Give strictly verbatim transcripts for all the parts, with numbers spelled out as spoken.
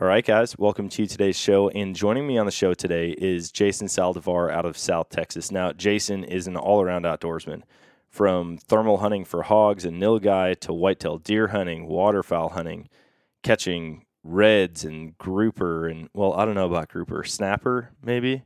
All right, guys, welcome to today's show. And joining me on the show today is Jason Saldivar out of South Texas. Now, Jason is an all-around outdoorsman, from thermal hunting for hogs and nilgai to whitetail deer hunting, waterfowl hunting, catching reds and grouper and, well, I don't know about grouper, snapper maybe,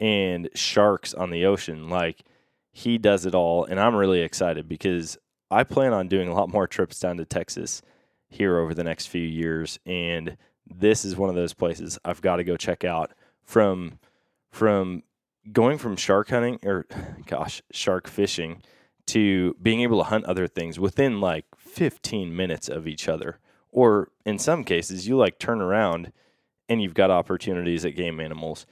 and sharks on the ocean. Like, he does it all, and I'm really excited because I plan on doing a lot more trips down to Texas here over the next few years, and this is one of those places I've got to go check out. From from going from shark hunting or gosh, shark fishing to being able to hunt other things within like fifteen minutes of each other. Or in some cases, you like turn around and you've got opportunities at game animals.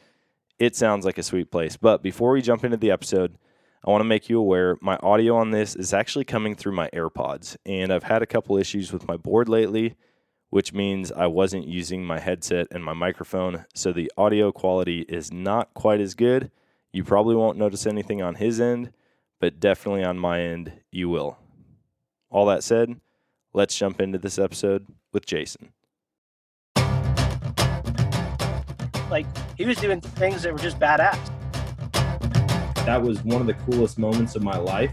It sounds like a sweet place. But before we jump into the episode, I want to make you aware my audio on this is actually coming through my AirPods, and I've had a couple issues with my board lately, which means I wasn't using my headset and my microphone, so the audio quality is not quite as good. You probably won't notice anything on his end, but definitely on my end, you will. All that said, let's jump into this episode with Jason. Like, he was doing things that were just badass. That was one of the coolest moments of my life.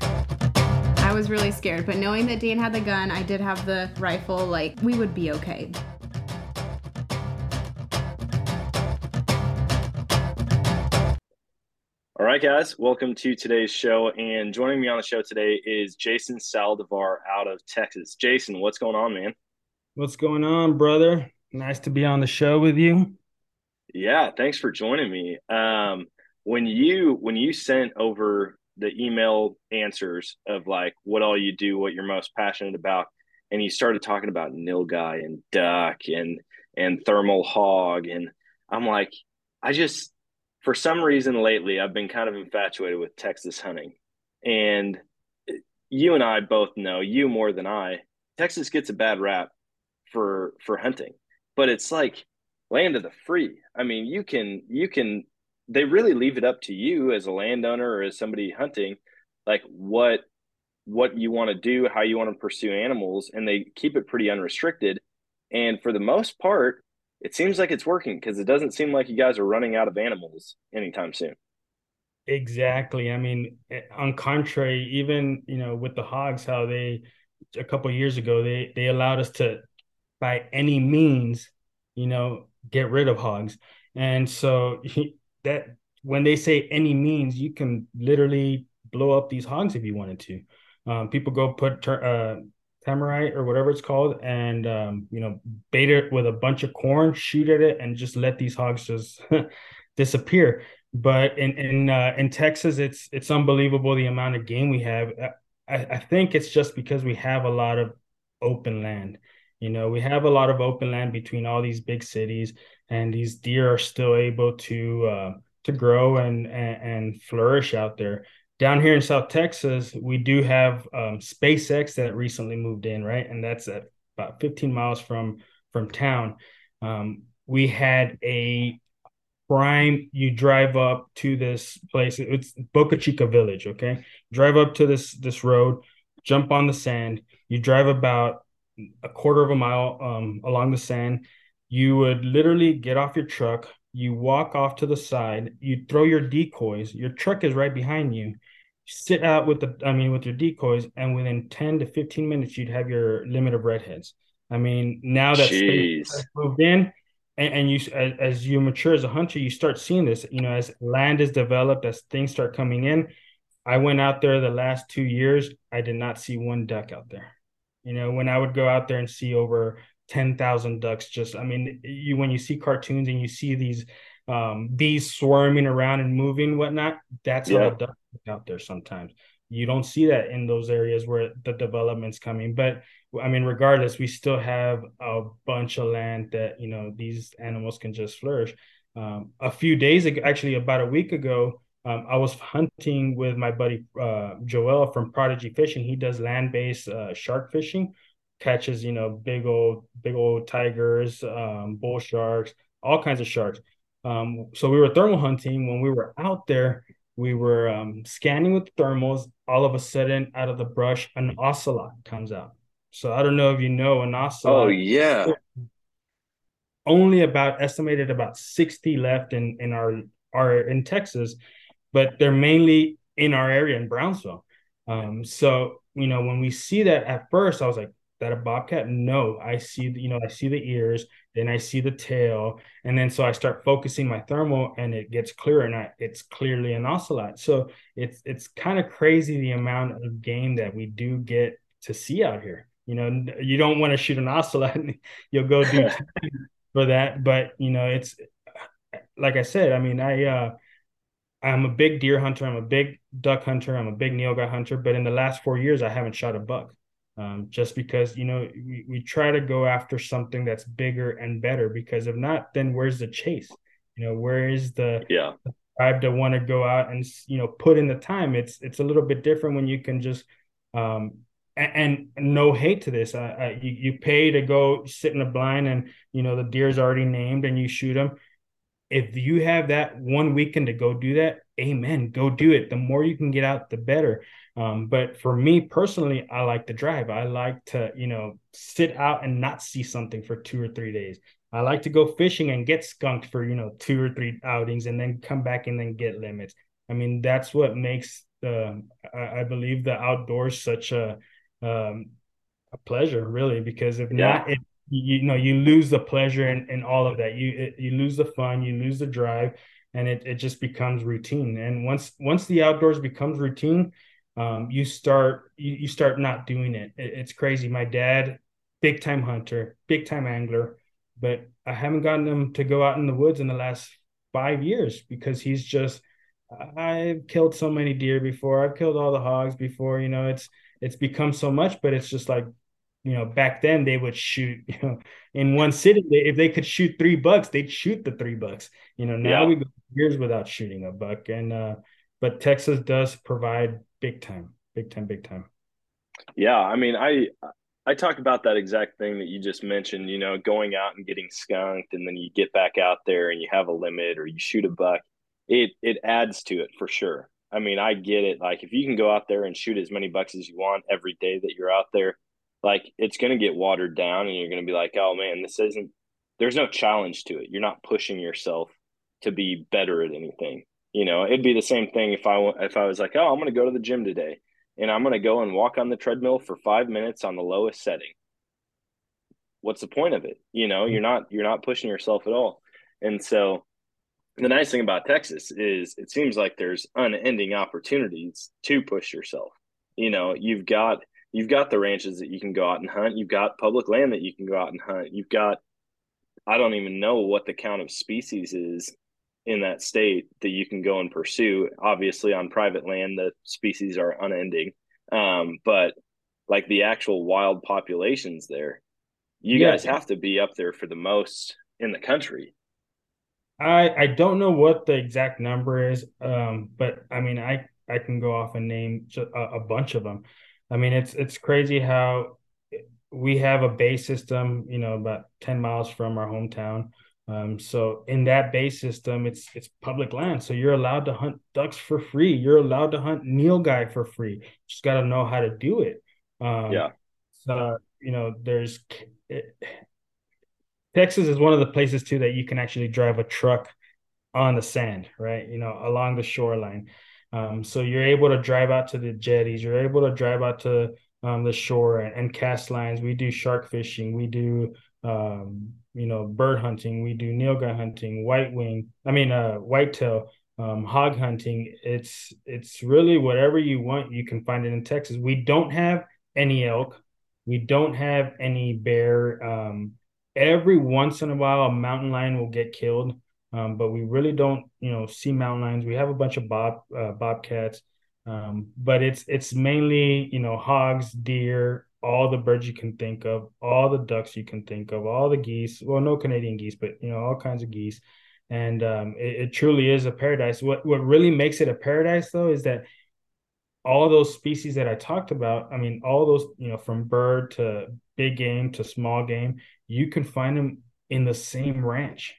I was really scared, but knowing that Dan had the gun, I did have the rifle, like, we would be okay. All right, guys, welcome to today's show, and joining me on the show today is Jason Saldivar out of Texas. Jason, what's going on, man? What's going on, brother? Nice to be on the show with you. Yeah, thanks for joining me. Um, when you when you sent over the email answers of like what all you do, what you're most passionate about, and you started talking about nilgai and duck and and thermal hog, and I'm like, I just, for some reason lately, I've been kind of infatuated with Texas hunting. And you and I both know, you more than I, Texas gets a bad rap for for hunting, but it's like land of the free. I mean, you can you can they really leave it up to you as a landowner or as somebody hunting, like what, what you want to do, how you want to pursue animals. And they keep it pretty unrestricted. And for the most part, it seems like it's working, because it doesn't seem like you guys are running out of animals anytime soon. Exactly. I mean, on contrary, even, you know, with the hogs, how they, a couple of years ago, they, they allowed us to by any means, you know, get rid of hogs. And so he, that when they say any means, you can literally blow up these hogs if you wanted to. Um, people go put ter- uh, tamarite or whatever it's called, and um, you know, bait it with a bunch of corn, shoot at it, and just let these hogs just disappear. But in in uh, in Texas, it's it's unbelievable the amount of game we have. I, I think it's just because we have a lot of open land. You know, we have a lot of open land between all these big cities, and these deer are still able to uh, to grow and, and and flourish out there. Down here in South Texas, we do have um, SpaceX that recently moved in, right? And that's at about fifteen miles from from town. Um, we had a prime. You drive up to this place. It's Boca Chica Village. Okay, drive up to this this road, jump on the sand. You drive about a quarter of a mile um, along the sand. You would literally get off your truck, you walk off to the side, you throw your decoys, your truck is right behind you, sit out with the, I mean, with your decoys, and within ten to fifteen minutes, you'd have your limit of redheads. I mean, now that that's moved in, and, and you, as, as you mature as a hunter, you start seeing this, you know, as land is developed, as things start coming in. I went out there the last two years, I did not see one duck out there. You know, when I would go out there and see over ten thousand ducks, just, I mean, you, when you see cartoons and you see these um, bees swarming around and moving and whatnot, that's yeah. how the ducks look out there sometimes. You don't see that in those areas where the development's coming. But, I mean, regardless, we still have a bunch of land that, you know, these animals can just flourish. um, a few days ago, actually about a week ago, um, I was hunting with my buddy uh, Joel from Prodigy Fishing. He does land-based uh, shark fishing, catches, you know, big old, big old tigers, um, bull sharks, all kinds of sharks. Um, so we were thermal hunting. When we were out there, we were um, scanning with thermals. All of a sudden, out of the brush, an ocelot comes out. So I don't know if you know an ocelot. Oh, yeah. Only about estimated about sixty left in, in our, our in Texas, but they're mainly in our area in Brownsville. Um, so, you know, when we see that at first, I was like, that a bobcat? No, I see, you know, I see the ears, then I see the tail. And then, so I start focusing my thermal and it gets clearer and I, it's clearly an ocelot. So it's, it's kind of crazy the amount of game that we do get to see out here. You know, you don't want to shoot an ocelot, you'll go do for that. But, you know, it's like I said, I mean, I, uh, I'm a big deer hunter. I'm a big duck hunter. I'm a big nilgai hunter, but in the last four years, I haven't shot a buck. Um, just because, you know, we, we try to go after something that's bigger and better, because if not, then where's the chase? You know, where is the, yeah. the tribe to want to go out and, you know, put in the time? It's, it's a little bit different when you can just, um, and, and no hate to this. I, I, you, you pay to go sit in a blind and, you know, the deer's already named and you shoot them. If you have that one weekend to go do that, amen, go do it. The more you can get out, the better. Um, but for me personally, I like to drive. I like to, you know, sit out and not see something for two or three days. I like to go fishing and get skunked for, you know, two or three outings and then come back and then get limits. I mean, that's what makes the, I, I believe the outdoors such a, um, a pleasure really, because if yeah. not, it, you, you know, you lose the pleasure and, and all of that. You, it, you lose the fun, you lose the drive, and it, it just becomes routine. And once, once the outdoors becomes routine, Um, you start, you, you start not doing it. it. It's crazy. My dad, big time hunter, big time angler, but I haven't gotten him to go out in the woods in the last five years because he's just, I've killed so many deer before. I've killed all the hogs before, you know, it's, it's become so much, but it's just like, you know, back then they would shoot, you know, in one sitting, they, if they could shoot three bucks, they'd shoot the three bucks, you know, now yeah. we go years without shooting a buck. And, uh, but Texas does provide big time, big time, big time. Yeah. I mean, I, I talk about that exact thing that you just mentioned, you know, going out and getting skunked and then you get back out there and you have a limit or you shoot a buck. It, it adds to it for sure. I mean, I get it. Like if you can go out there and shoot as many bucks as you want every day that you're out there, like it's going to get watered down and you're going to be like, oh man, this isn't, there's no challenge to it. You're not pushing yourself to be better at anything. You know, it'd be the same thing if I if I was like, oh, I'm going to go to the gym today and I'm going to go and walk on the treadmill for five minutes on the lowest setting. What's the point of it? You know, you're not you're not pushing yourself at all. And so the nice thing about Texas is it seems like there's unending opportunities to push yourself. You know, you've got you've got the ranches that you can go out and hunt. You've got public land that you can go out and hunt. You've got, I don't even know what the count of species is in that state that you can go and pursue. Obviously on private land, the species are unending. Um, but like the actual wild populations there, you yeah. guys have to be up there for the most in the country. I, I don't know what the exact number is. Um, but I mean, I, I can go off and name a, a bunch of them. I mean, it's, it's crazy how we have a bay system, you know, about ten miles from our hometown. Um, so in that bay system, it's it's public land. So you're allowed to hunt ducks for free. You're allowed to hunt nilgai for free. You just got to know how to do it. Um, yeah. So, you know, there's it, Texas is one of the places, too, that you can actually drive a truck on the sand, right? You know, along the shoreline. Um, so you're able to drive out to the jetties. You're able to drive out to um, the shore and, and cast lines. We do shark fishing. We do um you know, bird hunting, we do nilgai hunting, white wing, I mean, uh, whitetail, um, hog hunting. It's, it's really whatever you want, you can find it in Texas. We don't have any elk. We don't have any bear. Um, every once in a while, a mountain lion will get killed. Um, but we really don't, you know, see mountain lions. We have a bunch of bob, uh, bobcats. Um, but it's, it's mainly, you know, hogs, deer, all the birds you can think of, all the ducks you can think of, all the geese, well, no Canadian geese, but, you know, all kinds of geese. And um, it, it truly is a paradise. What what really makes it a paradise, though, is that all those species that I talked about, I mean, all those, you know, from bird to big game to small game, you can find them in the same ranch.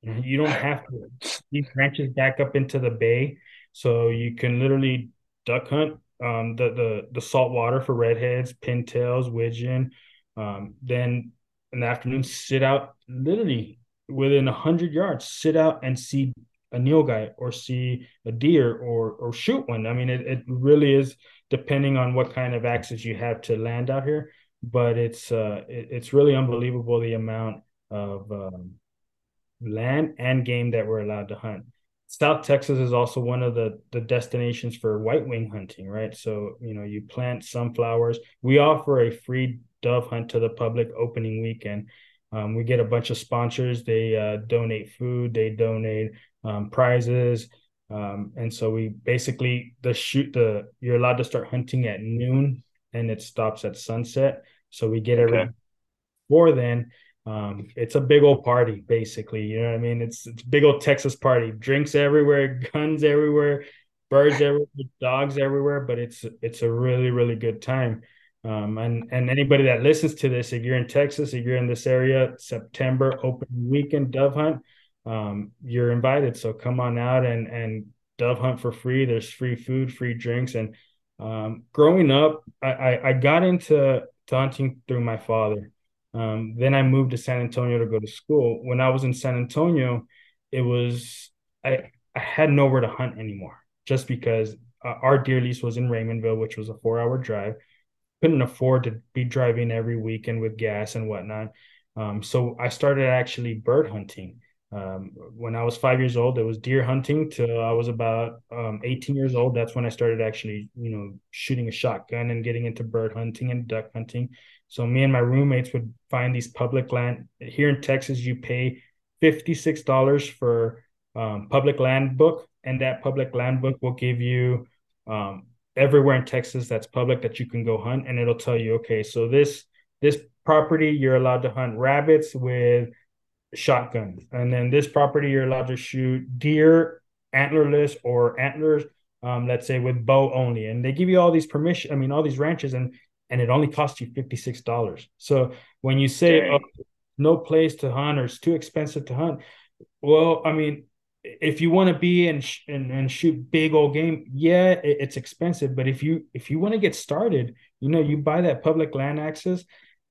You don't have to. These ranches back up into the bay, so you can literally duck hunt um, the the the salt water for redheads, pintails, widgeon. Um, then in the afternoon, sit out literally within a hundred yards. Sit out and see a nilgai or see a deer or or shoot one. I mean, it it really is depending on what kind of access you have to land out here. But it's uh it, it's really unbelievable the amount of um, land and game that we're allowed to hunt. South Texas is also one of the the destinations for whitewing hunting, right? So, you know, you plant sunflowers. We offer a free dove hunt to the public opening weekend. Um, we get a bunch of sponsors. They uh, donate food. They donate um, prizes. Um, and so we basically the shoot the you're allowed to start hunting at noon and it stops at sunset. So we get everything okay. before then. Um, it's a big old party, basically. You know what I mean? It's it's big old Texas party. Drinks everywhere, guns everywhere, birds everywhere, dogs everywhere. But it's it's a really really good time. Um, and and anybody that listens to this, if you're in Texas, if you're in this area, September open weekend dove hunt, um, you're invited. So come on out and and dove hunt for free. There's free food, free drinks, and um, growing up, I, I I got into hunting through my father. Um, then I moved to San Antonio to go to school. When I was in San Antonio, it was I, I had nowhere to hunt anymore just because uh, our deer lease was in Raymondville, which was a four-hour drive. Couldn't afford to be driving every weekend with gas and whatnot. Um, so I started actually bird hunting. Um, when I was five years old, it was deer hunting till I was about um, eighteen years old. That's when I started actually, you know, shooting a shotgun and getting into bird hunting and duck hunting. So me and my roommates would find these public land. Here in Texas, you pay fifty-six dollars for um, public land book, and that public land book will give you um, everywhere in Texas that's public that you can go hunt, and it'll tell you, okay, so this this property you're allowed to hunt rabbits with shotguns, and then this property you're allowed to shoot deer antlerless or antlers, um, let's say with bow only, and they give you all these permission. I mean, all these ranches, and and it only costs you fifty-six dollars. So when you say, oh, no place to hunt or it's too expensive to hunt, well, I mean, if you want to be and sh- and and shoot big old game, yeah, it, it's expensive. But if you if you want to get started, you know, you buy that public land access,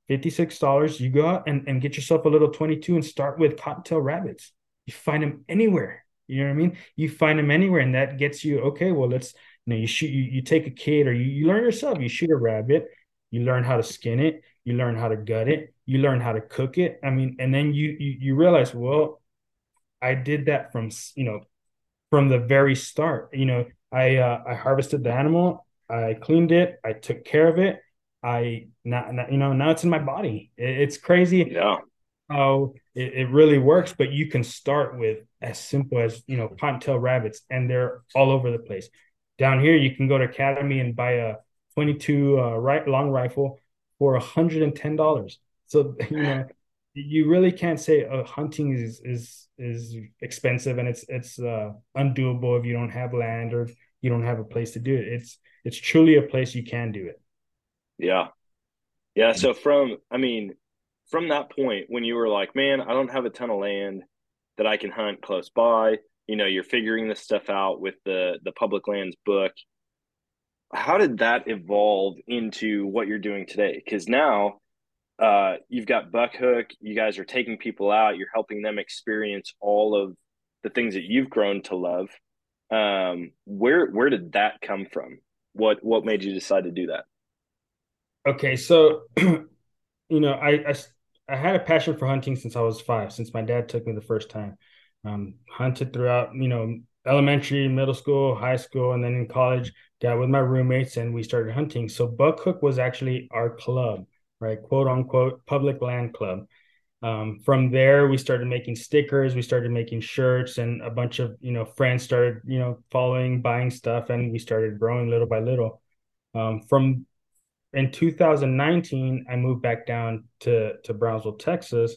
fifty-six dollars, you go out and, and get yourself a little twenty-two and start with cottontail rabbits. You find them anywhere. You know what I mean? You find them anywhere, and that gets you, okay, well, let's, you know, you shoot, you, you take a kid or you, you learn yourself, you shoot a rabbit. You learn how to skin it. You learn how to gut it. You learn how to cook it. I mean, and then you you, you realize, well, I did that from, you know, from the very start. You know, I uh, I harvested the animal. I cleaned it. I took care of it. I now, now you know now it's in my body. It, it's crazy yeah. how it, it really works. But you can start with as simple as, you know, cottontail rabbits, and they're all over the place. Down here, you can go to Academy and buy a twenty-two uh, right long rifle for one hundred ten dollars. So, you know, you really can't say uh, hunting is is is expensive and it's it's uh, undoable if you don't have land or you don't have a place to do it. It's it's truly a place you can do it. Yeah, yeah. So from I mean, from that point when you were like, man, I don't have a ton of land that I can hunt close by. You know, you're figuring this stuff out with the the public lands book. How did that evolve into what you're doing today? Because now uh, you've got BuckHook, you guys are taking people out, you're helping them experience all of the things that you've grown to love. Um, where where did that come from? What what made you decide to do that? Okay, so, you know, I, I, I had a passion for hunting since I was five, since my dad took me the first time. Um, hunted throughout, you know, elementary, middle school, high school, and then in college, got with my roommates and we started hunting. So BuckHook was actually our club, right? Quote unquote, public land club. Um, from there, we started making stickers, we started making shirts, and a bunch of, you know, friends started, you know, following, buying stuff, and we started growing little by little. Um, from in two thousand nineteen, I moved back down to, to Brownsville, Texas.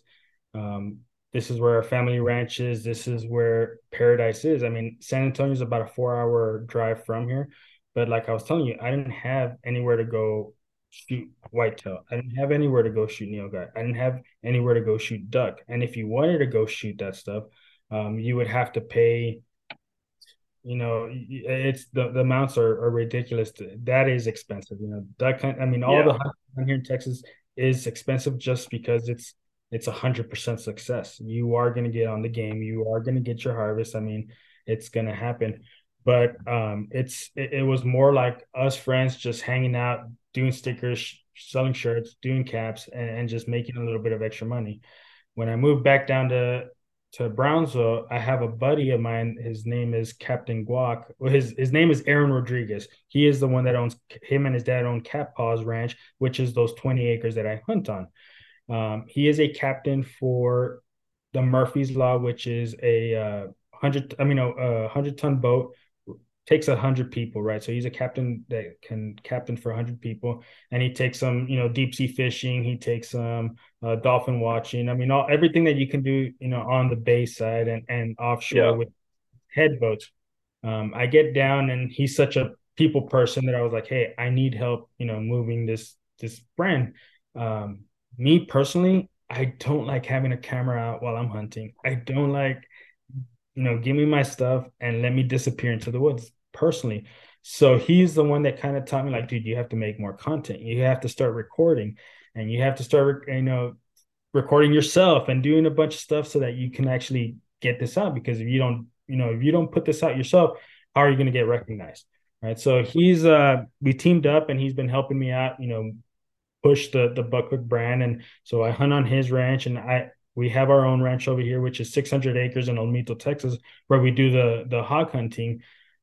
Um, This is where our family ranch is. This is where paradise is. I mean, San Antonio is about a four-hour drive from here. But like I was telling you, I didn't have anywhere to go shoot whitetail. I didn't have anywhere to go shoot nilgai. I didn't have anywhere to go shoot duck. And if you wanted to go shoot that stuff, um, you would have to pay, you know, it's the, the amounts are, are ridiculous. That is expensive. You know, that kind, I mean, all yeah. the hunting here in Texas is expensive just because it's, it's one hundred percent success. You are going to get on the game. You are going to get your harvest. I mean, it's going to happen. But um, it's it, it was more like us friends just hanging out, doing stickers, selling shirts, doing caps, and, and just making a little bit of extra money. When I moved back down to, to Brownsville, I have a buddy of mine. His name is Captain Guac. Well, his, his name is Aaron Rodriguez. He is the one that owns, him and his dad own Cat Paws Ranch, which is those twenty acres that I hunt on. Um, he is a captain for the Murphy's Law, which is a uh, hundred, I mean, a, a hundred ton boat, takes a hundred people, right? So he's a captain that can captain for a hundred people, and he takes some, you know, deep sea fishing. He takes some uh, dolphin watching. I mean, all everything that you can do, you know, on the bay side and, and offshore yeah. with head boats. Um, I get down, and he's such a people person that I was like, hey, I need help, you know, moving this, this brand. Um, Me personally, I don't like having a camera out while I'm hunting. I don't like, you know, give me my stuff and let me disappear into the woods personally. So he's the one that kind of taught me, like, dude, you have to make more content. You have to start recording, and you have to start, you know, recording yourself and doing a bunch of stuff so that you can actually get this out. Because if you don't, you know, if you don't put this out yourself, how are you going to get recognized? Right. So he's, uh, we teamed up, and he's been helping me out, you know, push the the BuckHook brand. And so I hunt on his ranch, and I we have our own ranch over here, which is six hundred acres in Olmito, Texas, where we do the the hog hunting.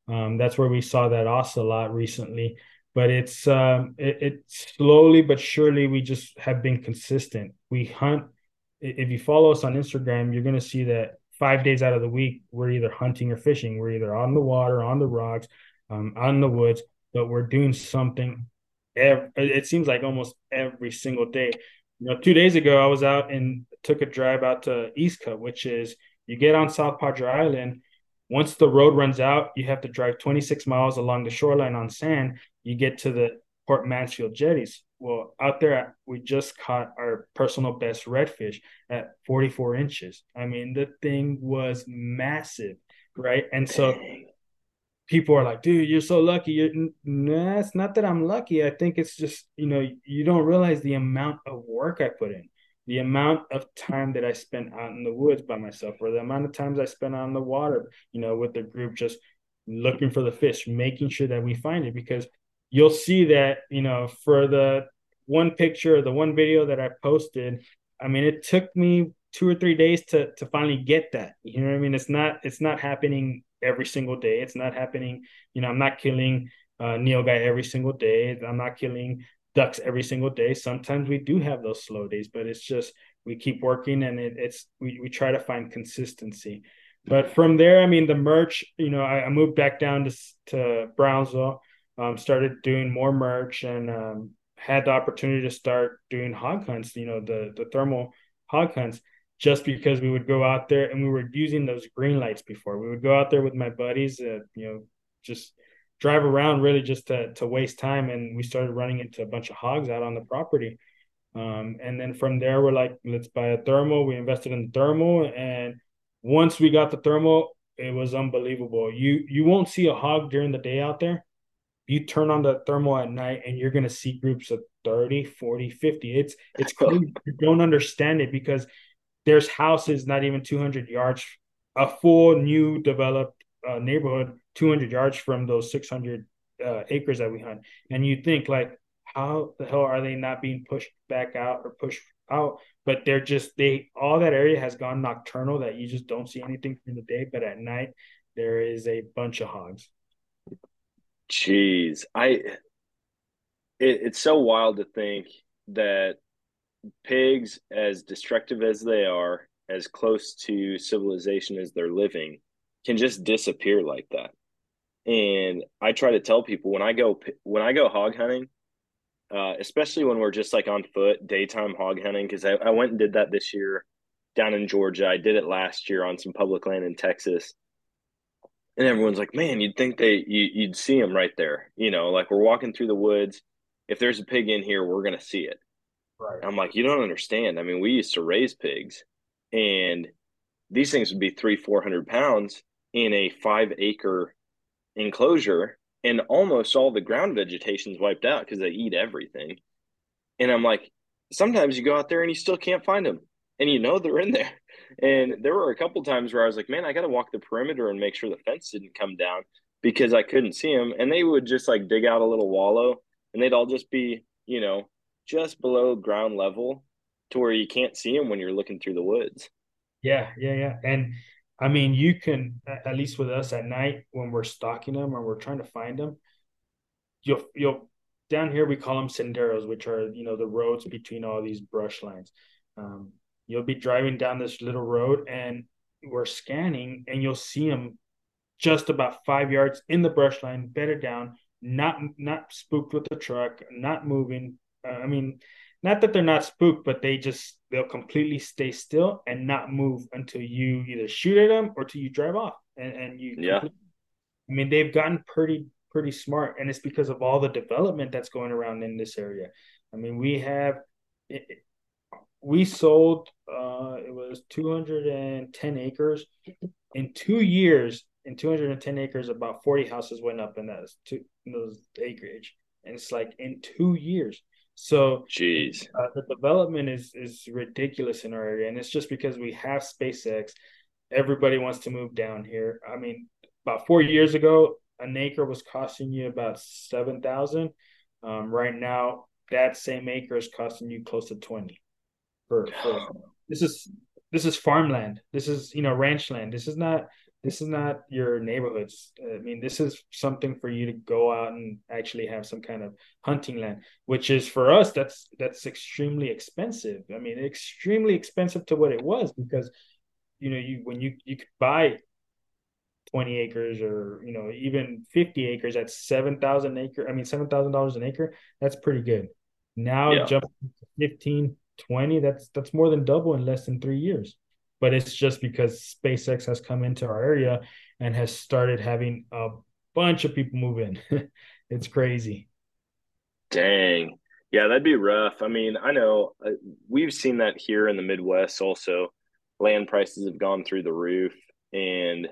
Um, that's where we saw that ocelot recently. But it's um, it, it slowly but surely we just have been consistent. We hunt. If you follow us on Instagram, you're going to see that five days out of the week we're either hunting or fishing. We're either on the water, on the rocks, um, on the woods, but we're doing something. Every, it seems like almost every single day. You know, two days ago I was out and took a drive out to East Cut, which is you get on South Padre Island. Once the road runs out, you have to drive twenty-six miles along the shoreline on sand. You get to the Port Mansfield jetties. Well, out there we just caught our personal best redfish at forty-four inches. I mean, the thing was massive, right? And so people are like, dude, you're so lucky. You're, nah, it's not that I'm lucky. I think it's just, you know, you don't realize the amount of work I put in, the amount of time that I spent out in the woods by myself, or the amount of times I spent on the water, you know, with the group, just looking for the fish, making sure that we find it. Because you'll see that, you know, for the one picture or the one video that I posted, I mean, it took me two or three days to to finally get that. You know what I mean? It's not it's not happening every single day. It's not happening. You know, I'm not killing uh, nilgai every single day. I'm not killing ducks every single day. Sometimes we do have those slow days, but it's just, we keep working, and it, it's, we, we try to find consistency. But from there, I mean, the merch, you know, I, I moved back down to, to Brownsville, um, started doing more merch, and um, had the opportunity to start doing hog hunts, you know, the, the thermal hog hunts. Just because we would go out there, and we were using those green lights before. We would go out there with my buddies, uh, you know, just drive around really just to, to waste time. And we started running into a bunch of hogs out on the property. Um, and then from there, we're like, let's buy a thermal. We invested in the thermal. And once we got the thermal, it was unbelievable. You, you won't see a hog during the day out there. You turn on the thermal at night, and you're going to see groups of thirty, forty, fifty. It's, it's crazy. You don't understand it, because there's houses not even two hundred yards, a full new developed uh, neighborhood, two hundred yards from those six hundred uh, acres that we hunt. And you think, like, how the hell are they not being pushed back out or pushed out? But they're just, they, all that area has gone nocturnal, that you just don't see anything during the day. But at night, there is a bunch of hogs. Jeez. I, it, it's so wild to think that pigs, as destructive as they are, as close to civilization as they're living, can just disappear like that. And I try to tell people when I go when I go hog hunting, uh, especially when we're just like on foot, daytime hog hunting, because I, I went and did that this year down in Georgia. I did it last year on some public land in Texas. And everyone's like, man, you'd think they you, you'd see them right there. You know, like, we're walking through the woods. If there's a pig in here, we're going to see it. Right. I'm like, you don't understand. I mean, we used to raise pigs, and these things would be three, four hundred pounds in a five acre enclosure, and almost all the ground vegetation's wiped out because they eat everything. And I'm like, sometimes you go out there and you still can't find them, and you know they're in there. And there were a couple times where I was like, man, I got to walk the perimeter and make sure the fence didn't come down because I couldn't see them. And they would just like dig out a little wallow, and they'd all just be, you know, just below ground level to where you can't see them when you're looking through the woods. Yeah, yeah, yeah. And I mean, you can, at least with us at night when we're stalking them or we're trying to find them, you'll, you'll, down here we call them senderos, which are, you know, the roads between all these brush lines. Um, you'll be driving down this little road and we're scanning, and you'll see them just about five yards in the brush line, bedded down, not, not spooked with the truck, not moving. I mean, not that they're not spooked, but they just, they'll completely stay still and not move until you either shoot at them or till you drive off. And, and you, yeah. I mean, they've gotten pretty, pretty smart, and it's because of all the development that's going around in this area. I mean, we have, it, we sold, uh, it was two hundred ten acres in two years, in two hundred ten acres, about forty houses went up in that, two, in those acreage. And it's like in two years. So Jeez. Uh, the development is is ridiculous in our area, and it's just because we have SpaceX. Everybody wants to move down here. I mean, about four years ago, an acre was costing you about seven thousand. Um, right now, that same acre is costing you close to twenty. For, for this is this is farmland. This is you know ranch land. This is not this is not your neighborhoods. I mean, this is something for you to go out and actually have some kind of hunting land, which is for us, that's, that's extremely expensive. I mean, extremely expensive to what it was, because, you know, you, when you, you could buy twenty acres or, you know, even fifty acres at seven thousand acre, I mean, seven thousand dollars an acre, that's pretty good. Now yeah. Jump to fifteen, twenty, that's, that's more than double in less than three years. But it's just because SpaceX has come into our area and has started having a bunch of people move in. It's crazy. Dang. Yeah, that'd be rough. I mean, I know uh, we've seen that here in the Midwest also. Land prices have gone through the roof. And,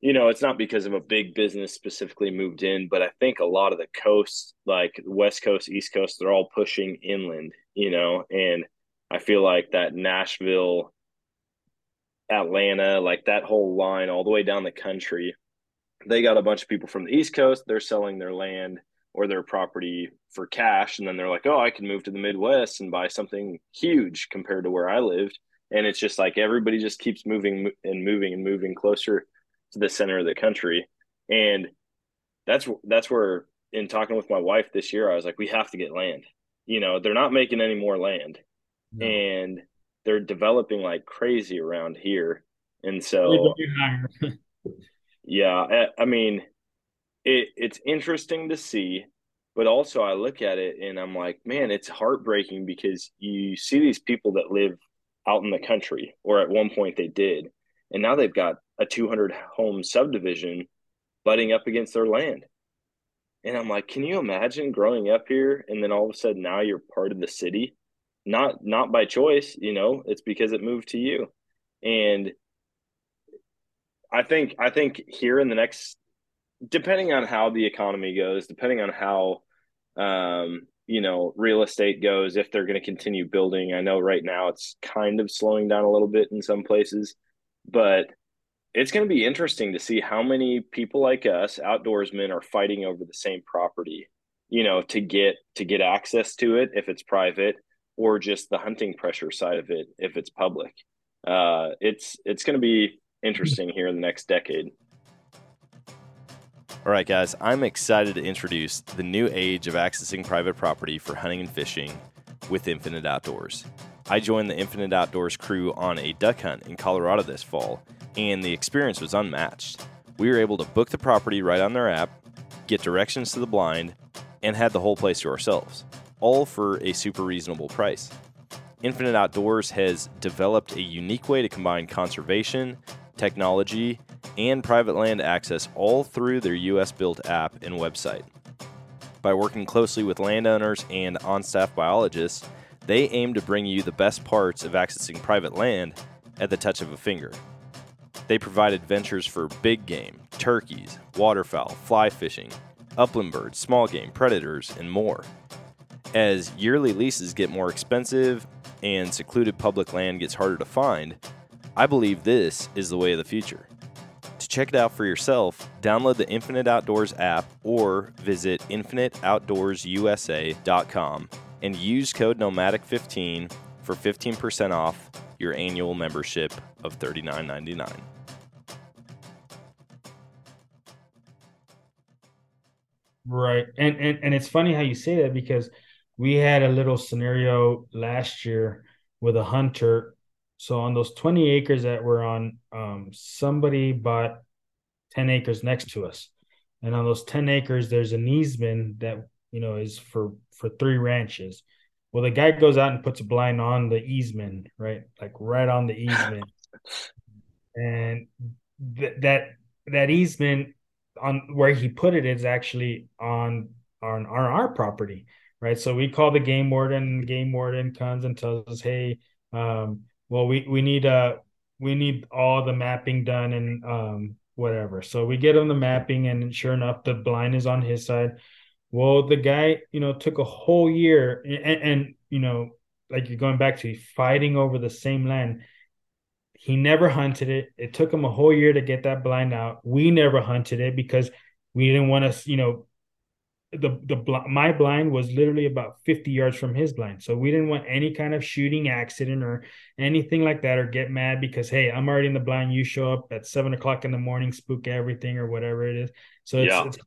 you know, it's not because of a big business specifically moved in, but I think a lot of the coasts, like West Coast, East Coast, they're all pushing inland, you know. And I feel like that Nashville, Atlanta, like that whole line all the way down the country, they got a bunch of people from the East Coast. They're selling their land or their property for cash, and then they're like, oh, I can move to the Midwest and buy something huge compared to where I lived. And it's just like everybody just keeps moving and moving and moving closer to the center of the country. And that's that's where, in talking with my wife this year, I was like, we have to get land. You know, they're not making any more land. No. And they're developing like crazy around here. And so, yeah, I, I mean, it, it's interesting to see, but also I look at it and I'm like, man, it's heartbreaking, because you see these people that live out in the country, or at one point they did, and now they've got a two hundred home subdivision butting up against their land. And I'm like, can you imagine growing up here? And then all of a sudden now you're part of the city. Not not by choice, you know, it's because it moved to you. And I think I think here in the next, depending on how the economy goes, depending on how, um, you know, real estate goes, if they're going to continue building. I know right now it's kind of slowing down a little bit in some places, but it's going to be interesting to see how many people like us, outdoorsmen, are fighting over the same property, you know, to get to get access to it if it's private, or just the hunting pressure side of it if it's public. Uh, it's it's going to be interesting here in the next decade. All right, guys, I'm excited to introduce the new age of accessing private property for hunting and fishing with Infinite Outdoors. I joined the Infinite Outdoors crew on a duck hunt in Colorado this fall, and the experience was unmatched. We were able to book the property right on their app, get directions to the blind, and had the whole place to ourselves, all for a super reasonable price. Infinite Outdoors has developed a unique way to combine conservation, technology, and private land access all through their U S-built app and website. By working closely with landowners and on-staff biologists, they aim to bring you the best parts of accessing private land at the touch of a finger. They provide adventures for big game, turkeys, waterfowl, fly fishing, upland birds, small game, predators, and more. As yearly leases get more expensive and secluded public land gets harder to find, I believe this is the way of the future. To check it out for yourself, download the Infinite Outdoors app or visit infinite outdoors u s a dot com and use code nomadic fifteen for fifteen percent off your annual membership of thirty-nine ninety-nine. Right. And, and and it's funny how you say that, because we had a little scenario last year with a hunter. So on those twenty acres that were on, um, somebody bought ten acres next to us. And on those ten acres, there's an easement that, you know, is for, for three ranches. Well, the guy goes out and puts a blind on the easement, right? Like right on the easement. And th- that, that easement on where he put it is actually on, on, on our property, right? So we call the game warden, and the game warden comes and tells us, hey, um, well, we, we need uh we need all the mapping done and um whatever. So we get him the mapping, and sure enough, the blind is on his side. Well, the guy, you know, took a whole year and, and you know, like you're going back to fighting over the same land. He never hunted it. It took him a whole year to get that blind out. We never hunted it because we didn't want to, you know, the the my blind was literally about fifty yards from his blind, so we didn't want any kind of shooting accident or anything like that, or get mad because, hey, I'm already in the blind, you show up at seven o'clock in the morning, spook everything or whatever it is. So it's, yeah. It's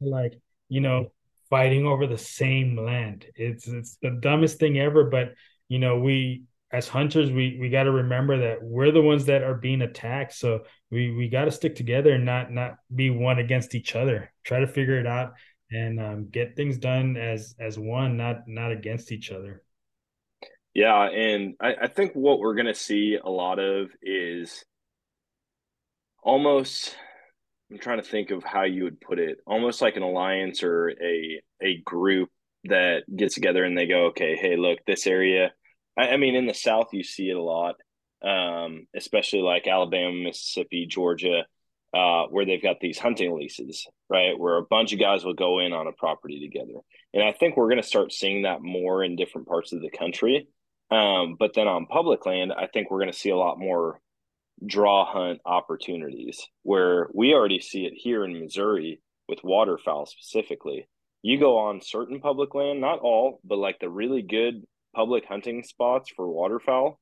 like, you know, fighting over the same land. It's it's the dumbest thing ever, but you know, we as hunters, we we got to remember that we're the ones that are being attacked, so we we got to stick together and not not be one against each other. Try to figure it out and um, get things done as as one, not not against each other. Yeah, and I, I think what we're going to see a lot of is almost, I'm trying to think of how you would put it, almost like an alliance or a a group that gets together and they go, okay, hey, look, this area, I, I mean, in the South, you see it a lot, um, especially like Alabama, Mississippi, Georgia, Uh, where they've got these hunting leases, right? Where a bunch of guys will go in on a property together. And I think we're going to start seeing that more in different parts of the country. Um, but then on public land, I think we're going to see a lot more draw hunt opportunities, where we already see it here in Missouri with waterfowl specifically. You go on certain public land, not all, but like the really good public hunting spots for waterfowl,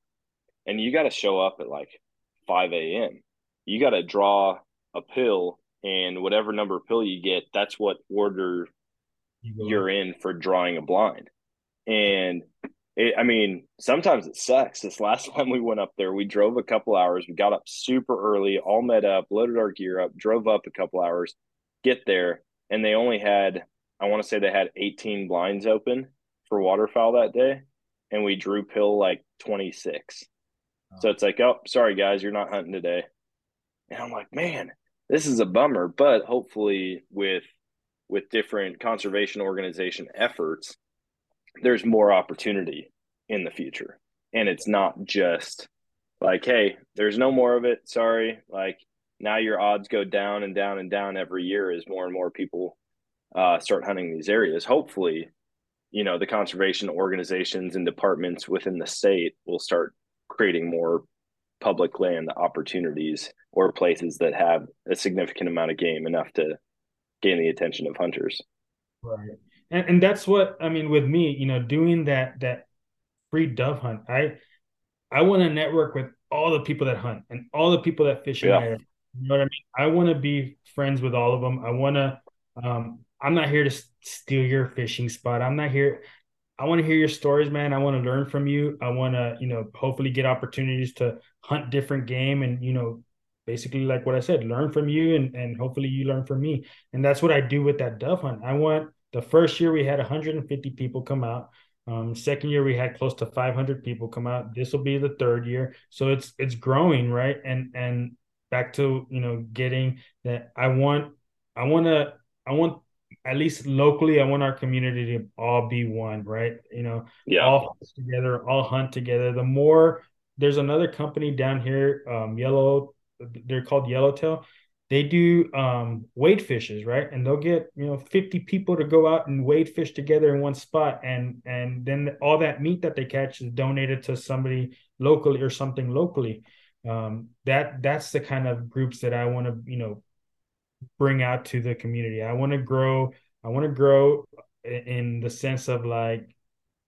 and you got to show up at like five a.m. You got to draw a pill, and whatever number of pill you get, that's what order you're in for drawing a blind. And it, I mean, sometimes it sucks. This last time we went up there, we drove a couple hours. We got up super early, all met up, loaded our gear up, drove up a couple hours, get there. And they only had, I want to say they had eighteen blinds open for waterfowl that day. And we drew pill like twenty-six. Oh. So it's like, oh, sorry guys, you're not hunting today. And I'm like, man, this is a bummer, but hopefully with with different conservation organization efforts, there's more opportunity in the future. And it's not just like, hey, there's no more of it, sorry. Like, now your odds go down and down and down every year as more and more people uh, start hunting these areas. Hopefully, you know, the conservation organizations and departments within the state will start creating more public land opportunities or places that have a significant amount of game, enough to gain the attention of hunters. Right. And and that's what, I mean, with me, you know, doing that, that free dove hunt, I, I want to network with all the people that hunt and all the people that fish. Yeah. You know what I mean? I want to be friends with all of them. I want to, um, I'm not here to steal your fishing spot. I'm not here. I want to hear your stories, man. I want to learn from you. I want to, you know, hopefully get opportunities to hunt different game and, you know, basically like what I said, learn from you and, and hopefully you learn from me. And that's what I do with that dove hunt. I want, the first year we had one hundred fifty people come out. Um, second year we had close to five hundred people come out. This will be the third year. So it's, it's growing. Right. And, and back to, you know, getting that. I want, I want to, I want, at least locally, I want our community to all be one, right? You know, yeah. all hunt together, all hunt together. The more, there's another company down here, um, Yellow, they're called Yellowtail. They do um, wade fishes, right? And they'll get, you know, fifty people to go out and wade fish together in one spot. And and then all that meat that they catch is donated to somebody locally or something locally. Um, that that's the kind of groups that I want to, you know, bring out to the community. I want to grow. I want to grow in the sense of like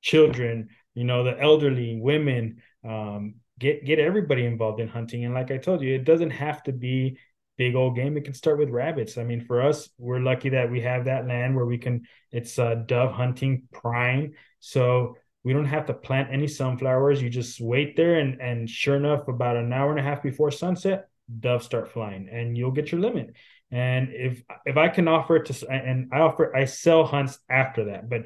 children, you know, the elderly, women, um, get, get everybody involved in hunting. And like I told you, it doesn't have to be big old game. It can start with rabbits. I mean, for us, we're lucky that we have that land where we can, it's uh, dove hunting prime. So we don't have to plant any sunflowers. You just wait there, and and sure enough, about an hour and a half before sunset, doves start flying and you'll get your limit. And if if I can offer it to, and I offer, I sell hunts after that, but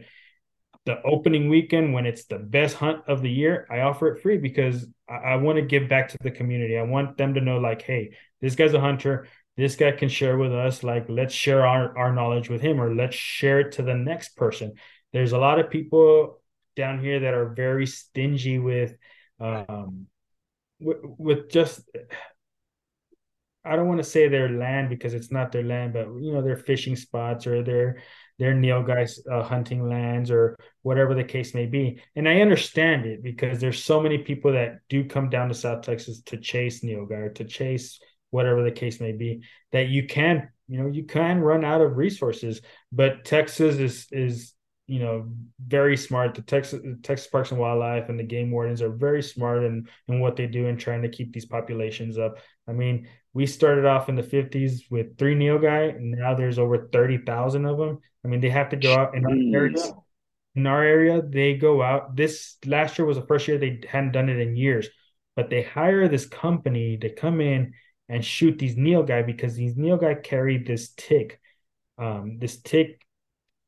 the opening weekend when it's the best hunt of the year, I offer it free because I, I want to give back to the community. I want them to know like, hey, this guy's a hunter. This guy can share with us. Like, let's share our, our knowledge with him, or let's share it to the next person. There's a lot of people down here that are very stingy with, um, with, with just, I don't want to say their land because it's not their land, but you know, their fishing spots or their, their nilgai uh, hunting lands or whatever the case may be. And I understand it because there's so many people that do come down to South Texas to chase nilgai or to chase whatever the case may be, that you can, you know, you can run out of resources, but Texas is, is, you know, very smart. The Texas, Texas Parks and Wildlife and the game wardens are very smart in, in what they do and trying to keep these populations up. I mean, we started off in the fifties with three nilgai, and now there's over thirty thousand of them. I mean, they have to go out in our area. In our area, they go out. This last year was the first year they hadn't done it in years, but they hire this company to come in and shoot these nilgai because these nilgai carry this tick. Um, this tick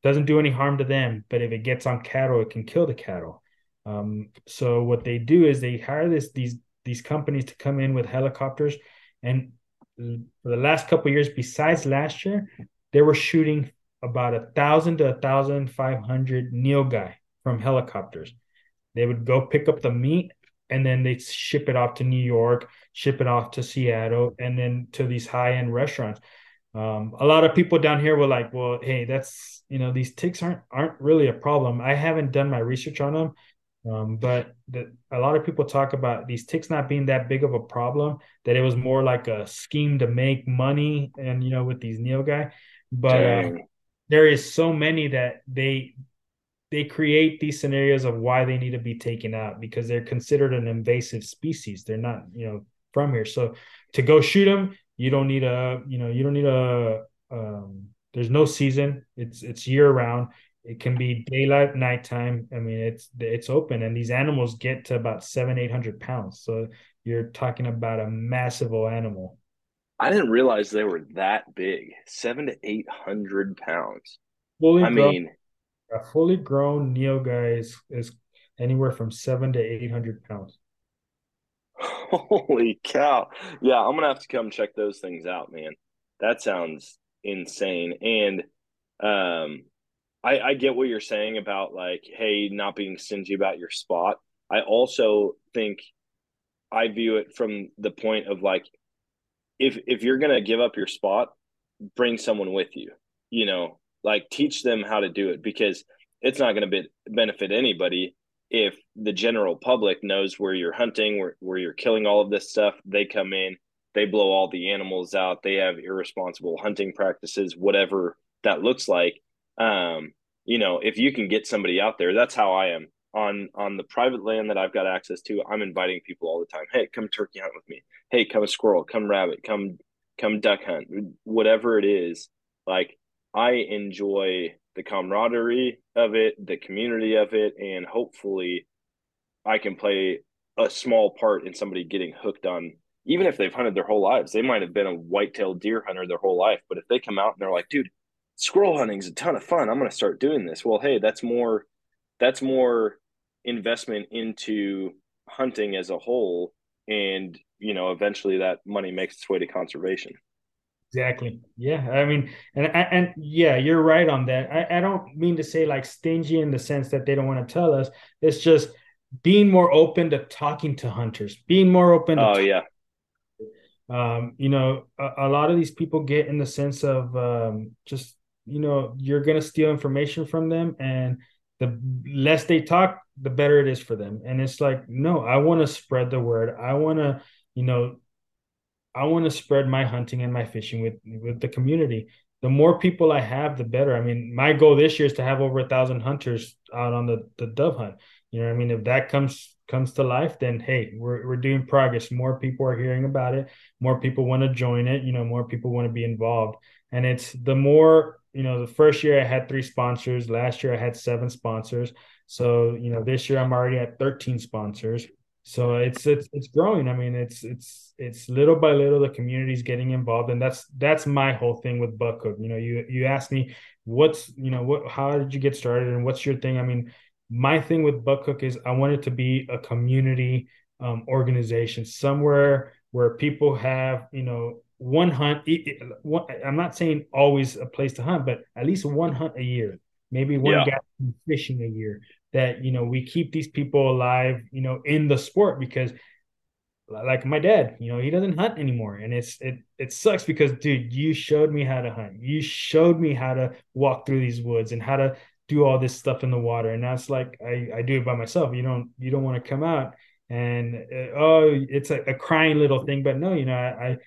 doesn't do any harm to them, but if it gets on cattle, it can kill the cattle. Um, so what they do is they hire this these these companies to come in with helicopters. And for the last couple of years, besides last year, they were shooting about a thousand to a thousand five hundred nilgai from helicopters. They would go pick up the meat and then they'd ship it off to New York, ship it off to Seattle, and then to these high-end restaurants. Um, a lot of people down here were like, well, hey, that's, you know, these ticks aren't aren't really a problem. I haven't done my research on them. Um, but the, a lot of people talk about these ticks not being that big of a problem, that it was more like a scheme to make money and, you know, with these nilgai. But uh, there is so many that they they create these scenarios of why they need to be taken out because they're considered an invasive species. They're not, you know, from here. So to go shoot them, you don't need a, you know, you don't need a, um, there's no season. It's, it's year round. It can be daylight, nighttime. I mean, it's it's open, and these animals get to about seven, eight hundred pounds. So you're talking about a massive animal. I didn't realize they were that big, seven to eight hundred pounds. Fully I grown, mean, a fully grown nilgai is, is anywhere from seven to eight hundred pounds. Holy cow! Yeah, I'm gonna have to come check those things out, man. That sounds insane, and um. I, I get what you're saying about like, hey, not being stingy about your spot. I also think I view it from the point of like, if if you're going to give up your spot, bring someone with you, you know, like teach them how to do it, because it's not going to be, benefit anybody if the general public knows where you're hunting, where, where you're killing all of this stuff. They come in, they blow all the animals out. They have irresponsible hunting practices, whatever that looks like. Um, you know, if you can get somebody out there, that's how I am on, on the private land that I've got access to. I'm inviting people all the time. Hey, come turkey hunt with me. Hey, come squirrel, come rabbit, come, come duck hunt, whatever it is. Like, I enjoy the camaraderie of it, the community of it. And hopefully I can play a small part in somebody getting hooked on, even if they've hunted their whole lives. They might've been a white-tailed deer hunter their whole life, but if they come out and they're like, dude, squirrel hunting is a ton of fun, I'm going to start doing this. Well, hey, that's more that's more investment into hunting as a whole. And, you know, eventually that money makes its way to conservation. Exactly. Yeah. I mean, and, and yeah, you're right on that. I, I don't mean to say like stingy in the sense that they don't want to tell us. It's just being more open to talking to hunters, being more open. To oh, yeah. Um, you know, a, a lot of these people get in the sense of um, just, you know, you're going to steal information from them, and the less they talk, the better it is for them. And it's like, no, I want to spread the word. I want to, you know, I want to spread my hunting and my fishing with, with the community. The more people I have, the better. I mean, my goal this year is to have over a thousand hunters out on the, the dove hunt. You know what I mean? If that comes comes to life, then, hey, we're we're doing progress. More people are hearing about it. More people want to join it. You know, more people want to be involved. And it's the more, you know, the first year I had three sponsors. Last year I had seven sponsors. So, you know, this year I'm already at thirteen sponsors. So it's it's it's growing. I mean, it's it's it's little by little the community's getting involved, and that's that's my whole thing with BuckHook. You know, you you asked me what's you know what how did you get started and what's your thing? I mean, my thing with BuckHook is I want it to be a community um, organization, somewhere where people have you know one hunt. It, it, one, I'm not saying always a place to hunt, but at least one hunt a year, maybe one yeah. guy fishing a year. That, you know, we keep these people alive, you know, in the sport, because like my dad, you know, he doesn't hunt anymore. And it's, it, it sucks because, dude, you showed me how to hunt. You showed me how to walk through these woods and how to do all this stuff in the water. And that's like, I, I do it by myself. You don't, you don't want to come out and, uh, oh, it's a, a crying little thing, but no, you know, I, I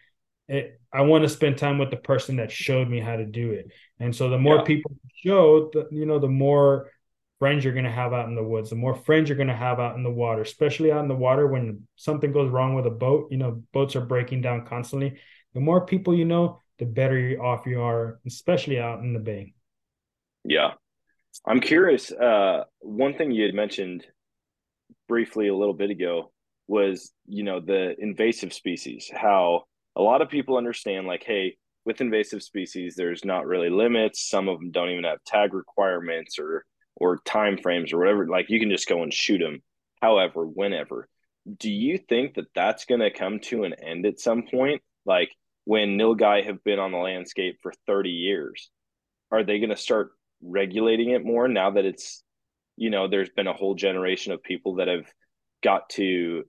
It, I want to spend time with the person that showed me how to do it. And so the more yeah. people show, the, you know, the more friends you're going to have out in the woods, the more friends you're going to have out in the water, especially out in the water when something goes wrong with a boat. You know, boats are breaking down constantly. The more people you know, the better off you are, especially out in the bay. Yeah. I'm curious. Uh, one thing you had mentioned briefly a little bit ago was, you know, the invasive species, how a lot of people understand, like, hey, with invasive species, there's not really limits. Some of them don't even have tag requirements or or time frames or whatever. Like, you can just go and shoot them however, whenever. Do you think that that's going to come to an end at some point? Like, when nilgai have been on the landscape for thirty years, are they going to start regulating it more now that it's, you know, there's been a whole generation of people that have got to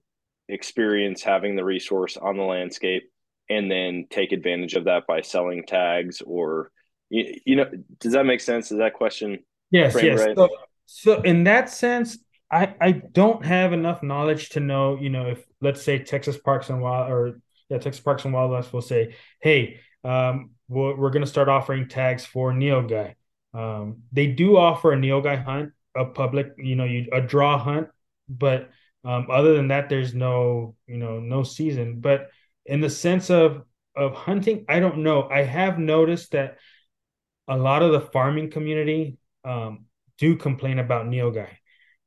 experience having the resource on the landscape, and then take advantage of that by selling tags or, you, you know, does that make sense? Is that question? Yes, yes. Right? So, so in that sense, I, I don't have enough knowledge to know, you know, if let's say Texas Parks and Wild or yeah, Texas Parks and Wildlife will say, hey, um, we're, we're going to start offering tags for nilgai. Um, they do offer a nilgai hunt, a public, you know, you, a draw hunt, but um, other than that, there's no, you know, no season, but in the sense of, of hunting, I don't know. I have noticed that a lot of the farming community um, do complain about nilgai,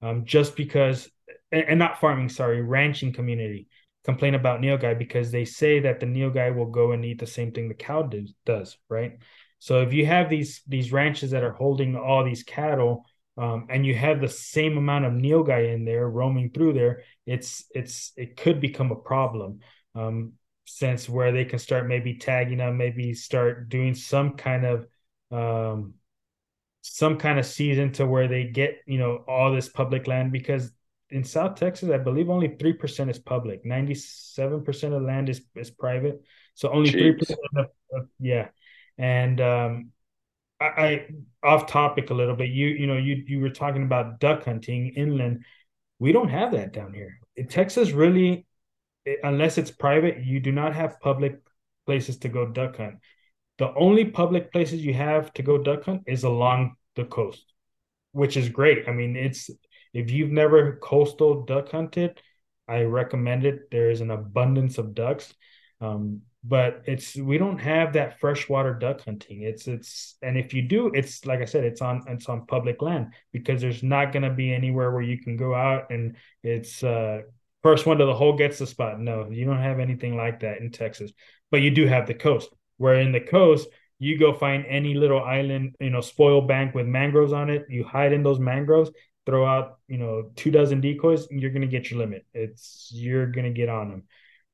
um, just because, and, and not farming, sorry, ranching community complain about nilgai because they say that the nilgai will go and eat the same thing the cow do, does, right? So if you have these these ranches that are holding all these cattle, Um, and you have the same amount of nilgai in there roaming through there, it's it's it could become a problem. Um, Sense where they can start maybe tagging them, maybe start doing some kind of um, some kind of season to where they get, you know, all this public land, because in South Texas, I believe only three percent is public, ninety-seven percent of land is, is private. So only Jeez. three percent of, of yeah. And um, I, I off topic a little bit, you you know, you you were talking about duck hunting inland. We don't have that down here. In Texas, really, unless it's private, you do not have public places to go duck hunt. The only public places you have to go duck hunt is along the coast, which is great. I mean, it's if you've never coastal duck hunted, I recommend it. There is an abundance of ducks, um, but it's we don't have that freshwater duck hunting. It's it's and if you do, it's like I said, it's on it's on public land, because there's not going to be anywhere where you can go out and it's. Uh, First one to the hole gets the spot. No, you don't have anything like that in Texas, but you do have the coast, where in the coast, you go find any little island, you know, spoil bank with mangroves on it. You hide in those mangroves throw out, you know, two dozen decoys, and you're going to get your limit. It's, you're going to get on them.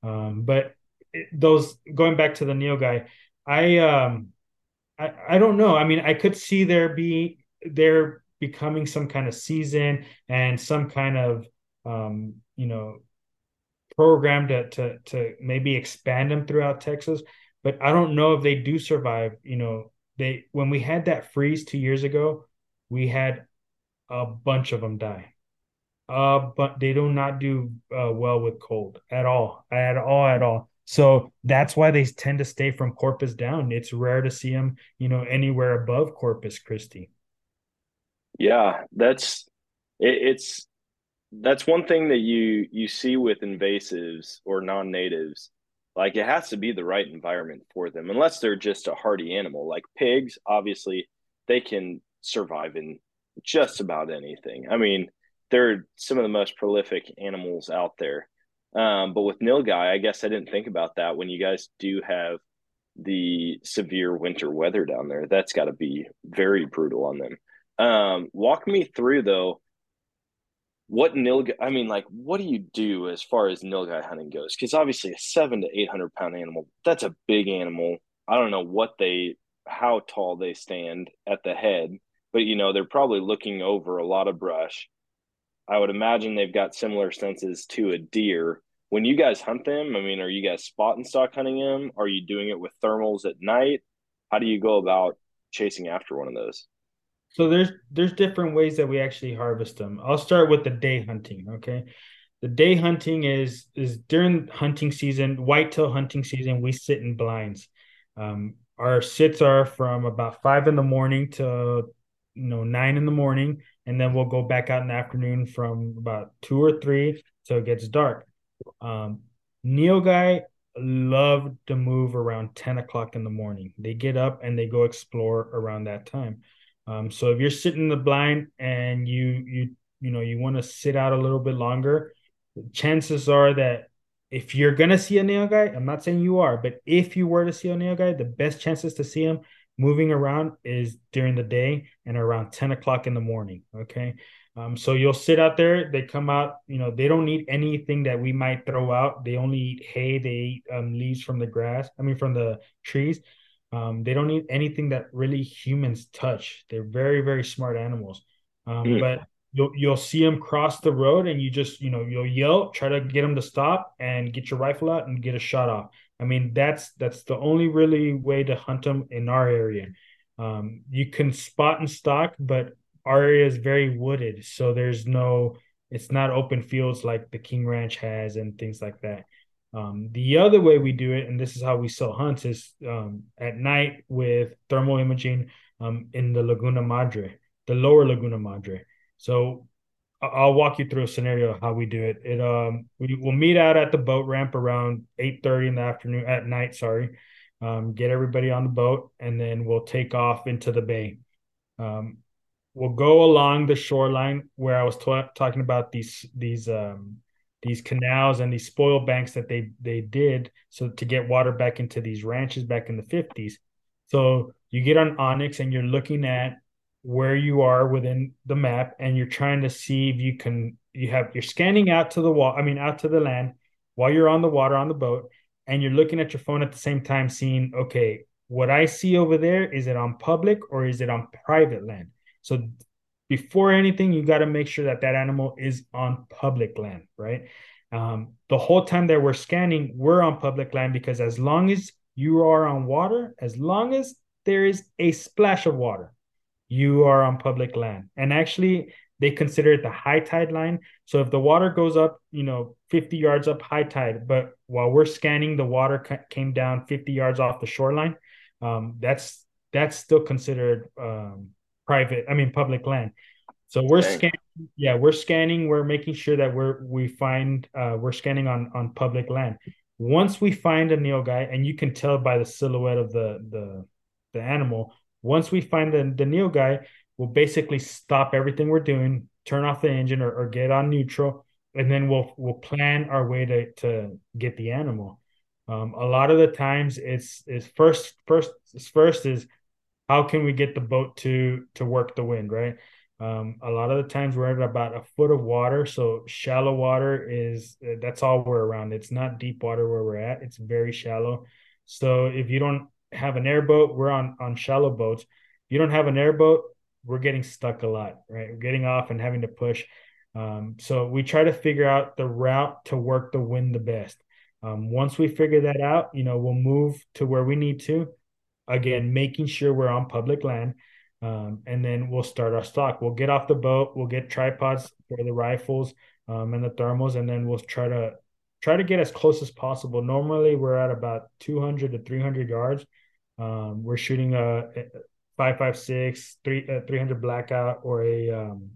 Um, but it, those, going back to the nilgai, I, um, I, I don't know. I mean, I could see there be, there becoming some kind of season and some kind of, um, you know, program to, to, to maybe expand them throughout Texas. But I don't know if they do survive. You know, they, when we had that freeze two years ago, we had a bunch of them die. Uh, but they do not do uh, well with cold at all, at all, at all. So that's why they tend to stay from Corpus down. It's rare to see them, you know, anywhere above Corpus Christi. Yeah, that's it, it's that's one thing that you you see with invasives or non-natives. Like, it has to be the right environment for them, unless they're just a hardy animal. Like pigs, obviously, they can survive in just about anything. I mean, they're some of the most prolific animals out there. Um, but with nilgai, I guess I didn't think about that. When you guys do have the severe winter weather down there, that's got to be very brutal on them. Um, walk me through, though, what nilgai, I mean, like, what do you do as far as nilgai hunting goes? Because obviously a seven to eight hundred pound animal, that's a big animal. I don't know what they, how tall they stand at the head, but, you know, they're probably looking over a lot of brush. I would imagine they've got similar senses to a deer. When you guys hunt them, I mean, are you guys spot and stalk hunting them? Are you doing it with thermals at night? How do you go about chasing after one of those? So there's there's different ways that we actually harvest them. I'll start with the day hunting, okay? The day hunting is is during hunting season, whitetail hunting season, we sit in blinds. Um, our sits are from about five in the morning to, you know, nine in the morning, and then we'll go back out in the afternoon from about two or three till it gets dark. Um, nilgai love to move around ten o'clock in the morning. They get up and they go explore around that time. Um, so if you're sitting in the blind and you, you, you know, you want to sit out a little bit longer, chances are that if you're going to see a nilgai, I'm not saying you are, but if you were to see a nilgai, the best chances to see them moving around is during the day and around ten o'clock in the morning. Okay. Um, so you'll sit out there, they come out, you know, they don't need anything that we might throw out. They only eat hay, they eat um, leaves from the grass, I mean, from the trees. Um, they don't need anything that really humans touch. They're very, very smart animals. Um, mm. But you'll, you'll see them cross the road and you just, you know, you'll yell, try to get them to stop and get your rifle out and get a shot off. I mean, that's that's the only really way to hunt them in our area. Um, you can spot and stalk, but our area is very wooded. So there's no, it's not open fields like the King Ranch has and things like that. Um, the other way we do it, and this is how we sell hunts, is um, at night with thermal imaging um, in the Laguna Madre, the lower Laguna Madre. So I'll walk you through a scenario of how we do it. It um, we, we'll meet out at the boat ramp around eight thirty in the afternoon, at night, sorry, um, get everybody on the boat, and then we'll take off into the bay. Um, we'll go along the shoreline where I was ta- talking about these, these, um, these canals and these spoil banks that they they did so to get water back into these ranches back in the fifties. So you get on Onyx and you're looking at where you are within the map, and you're trying to see if you can, you have, you're scanning out to the wall, I mean, out to the land while you're on the water on the boat, and you're looking at your phone at the same time, seeing, okay, what I see over there, is it on public or is it on private land? So before anything, you got to make sure that that animal is on public land, right? Um, the whole time that we're scanning, we're on public land, because as long as you are on water, as long as there is a splash of water, you are on public land. And actually, they consider it the high tide line. So if the water goes up, you know, fifty yards up high tide, but while we're scanning, the water ca- came down fifty yards off the shoreline, um, that's that's still considered... Um, private, I mean, public land. So we're scanning, yeah, we're scanning, we're making sure that we're, we find, uh, we're scanning on, on public land. Once we find a nilgai, and you can tell by the silhouette of the, the, the animal, once we find the, the nilgai, we'll basically stop everything we're doing, turn off the engine or, or get on neutral, and then we'll, we'll plan our way to, to get the animal. Um, a lot of the times it's, it's first, first, first is, how can we get the boat to to work the wind, right? Um, a lot of the times we're at about a foot of water. So shallow water is, uh, that's all we're around. It's not deep water where we're at. It's very shallow. So if you don't have an airboat, we're on, on shallow boats. If you don't have an airboat, we're getting stuck a lot, right? We're getting off and having to push. Um, so we try to figure out the route to work the wind the best. Um, once we figure that out, you know, we'll move to where we need to. Again, making sure we're on public land. Um, and then we'll start our stock. We'll get off the boat. We'll get tripods for the rifles um, and the thermals, and then we'll try to try to get as close as possible. Normally, we're at about two hundred to three hundred yards. Um, we're shooting a five five six, three hundred blackout, or a um,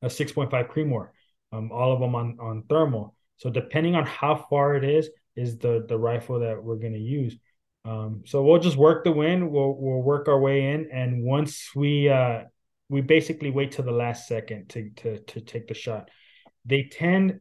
a six point five Creedmoor. Um, all of them on on thermal. So depending on how far it is, is the the rifle that we're going to use. Um, so we'll just work the wind. We'll we'll work our way in, and once we uh, we basically wait till the last second to to to take the shot. They tend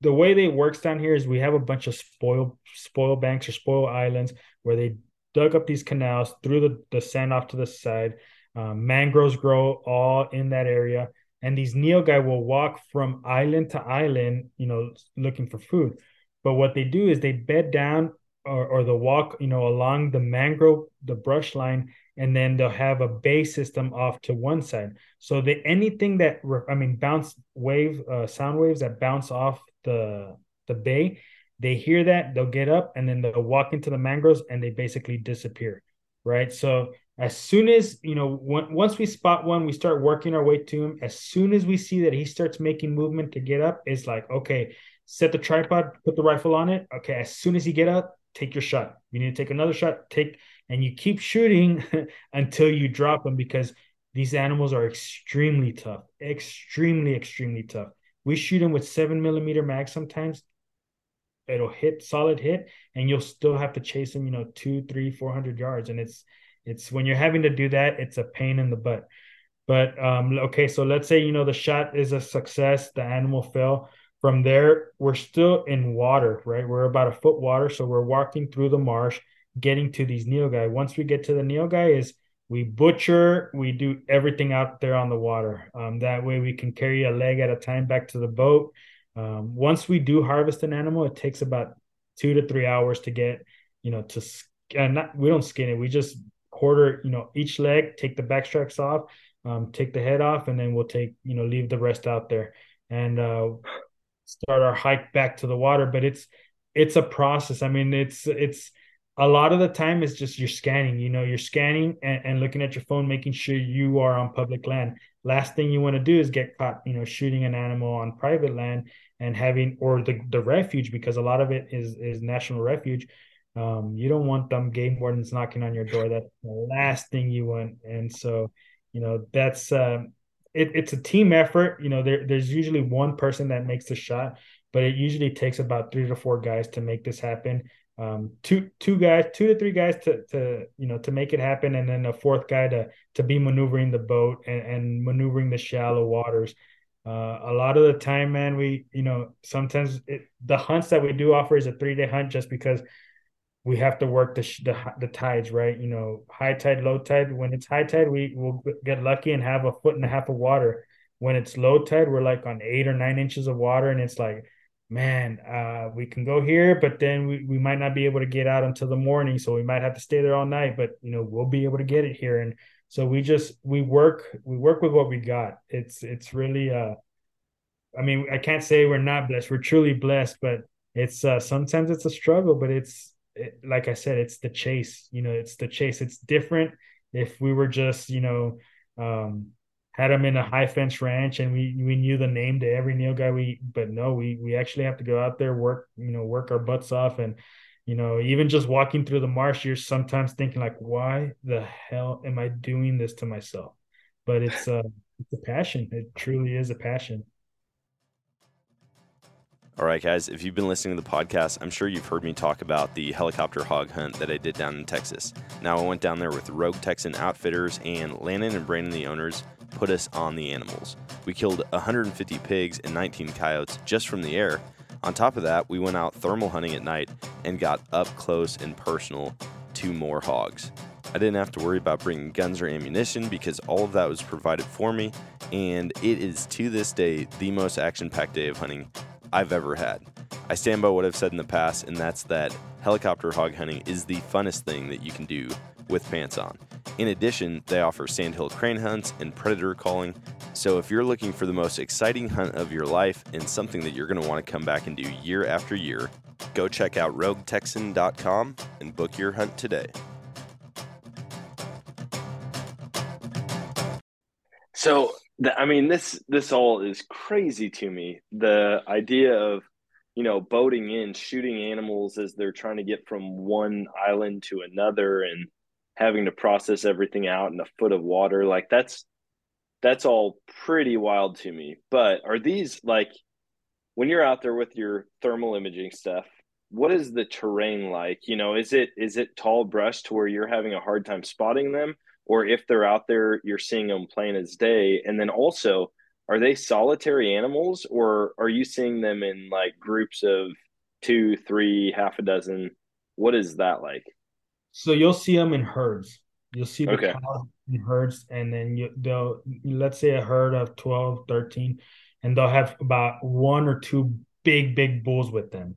the way they works down here is we have a bunch of spoil spoil banks or spoil islands where they dug up these canals, threw the the sand off to the side. Um, mangroves grow all in that area, and these nilgai will walk from island to island, you know, looking for food. But what they do is they bed down. Or, or the walk, you know, along the mangrove, the brush line, and then they'll have a bay system off to one side. So the anything that I mean, bounce wave, uh, sound waves that bounce off the the bay, they hear that, they'll get up, and then they'll walk into the mangroves, and they basically disappear, right? So as soon as you know, one, once we spot one, we start working our way to him. As soon as we see that he starts making movement to get up, it's like, okay, set the tripod, put the rifle on it. Okay, as soon as he get up, take your shot. You need to take another shot, take, and you keep shooting until you drop them, because these animals are extremely tough, extremely, extremely tough. We shoot them with seven millimeter mag sometimes. It'll hit solid hit, and you'll still have to chase them, you know, two, three, four hundred yards. And it's, it's when you're having to do that, it's a pain in the butt. But um, okay, so let's say, you know, the shot is a success, the animal fell. From there, we're still in water, right? We're about a foot water, so we're walking through the marsh, getting to these nilgai. Once we get to the nilgai, is we butcher, we do everything out there on the water. Um, that way, we can carry a leg at a time back to the boat. Um, once we do harvest an animal, it takes about two to three hours to get, you know, to uh, not. We don't skin it. We just quarter, you know, each leg, take the backstraps off, um, take the head off, and then we'll take, you know, leave the rest out there, and. Uh, start our hike back to the water. But it's it's a process. I mean, it's it's a lot of the time it's just you're scanning, you know, you're scanning and, and looking at your phone, making sure you are on public land. Last thing you want to do is get caught, you know, shooting an animal on private land and having, or the, the refuge, because a lot of it is is national refuge. Um, you don't want them game wardens knocking on your door. That's the last thing you want. And so, you know, that's... Um, It, it's a team effort. You know, there, there's usually one person that makes the shot, but it usually takes about three to four guys to make this happen. Um, two, two guys, two to three guys to, to, you know, to make it happen. And then a fourth guy to, to be maneuvering the boat and, and maneuvering the shallow waters. Uh, a lot of the time, man, we, you know, sometimes it, the hunts that we do offer is a three day hunt, just because we have to work the, the the tides, right? You know, high tide, low tide. When it's high tide, we will get lucky and have a foot and a half of water. When it's low tide, we're like on eight or nine inches of water. And it's like, man, uh, we can go here, but then we, we might not be able to get out until the morning. So we might have to stay there all night, but you know, we'll be able to get it here. And so we just, we work, we work with what we got. It's, it's really, uh, I mean, I can't say we're not blessed. We're truly blessed, but it's uh, sometimes it's a struggle, but it's, like I said, it's the chase, you know, it's the chase. It's different if we were just, you know, um, had them in a high fence ranch and we, we knew the name to every nilgai we, but no, we, we actually have to go out there, work, you know, work our butts off. And, you know, even just walking through the marsh, you're sometimes thinking like, why the hell am I doing this to myself? But it's uh, it's a passion. It truly is a passion. All right, guys, if you've been listening to the podcast, I'm sure you've heard me talk about the helicopter hog hunt that I did down in Texas. Now, I went down there with Rogue Texan Outfitters, and Landon and Brandon, the owners, put us on the animals. We killed one hundred fifty pigs and nineteen coyotes just from the air. On top of that, we went out thermal hunting at night and got up close and personal to more hogs. I didn't have to worry about bringing guns or ammunition because all of that was provided for me, and it is to this day the most action-packed day of hunting I've ever had. I stand by what I've said in the past, and that's that helicopter hog hunting is the funnest thing that you can do with pants on. In addition, they offer sandhill crane hunts and predator calling, so if you're looking for the most exciting hunt of your life and something that you're going to want to come back and do year after year, go check out rogue texan dot com and book your hunt today. So, I mean, this this all is crazy to me. The idea of, you know, boating in, shooting animals as they're trying to get from one island to another and having to process everything out in a foot of water. Like, that's that's all pretty wild to me. But are these, like, when you're out there with your thermal imaging stuff, what is the terrain like? You know, is it is it tall brush to where you're having a hard time spotting them? Or if they're out there, you're seeing them plain as day? And then also, are they solitary animals, or are you seeing them in like groups of two, three, half a dozen? What is that like? So you'll see them in herds. You'll see the okay. cow in herds, and then you, they'll, let's say a herd of twelve, thirteen, and they'll have about one or two big, big bulls with them.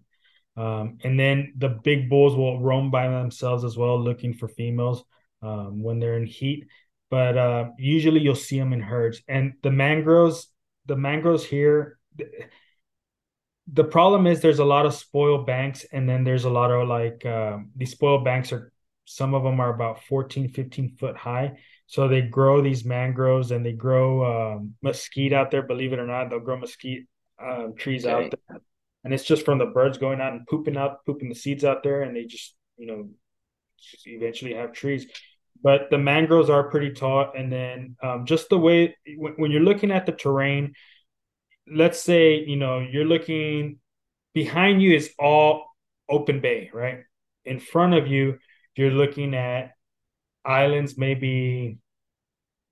Um, and then the big bulls will roam by themselves as well, looking for females. Um, when they're in heat, but uh, usually you'll see them in herds. And the mangroves, the mangroves here, the, the problem is there's a lot of spoil banks, and then there's a lot of like um, these spoil banks are, some of them are about fourteen, fifteen foot high. So they grow these mangroves, and they grow um, mesquite out there. Believe it or not, they'll grow mesquite uh, trees okay. out there, and it's just from the birds going out and pooping out, pooping the seeds out there, and they just, you know, just eventually have trees. But the mangroves are pretty tall. And then um, just the way when, when you're looking at the terrain, let's say, you know, you're looking behind you is all open bay, right? In front of you, you're looking at islands, maybe,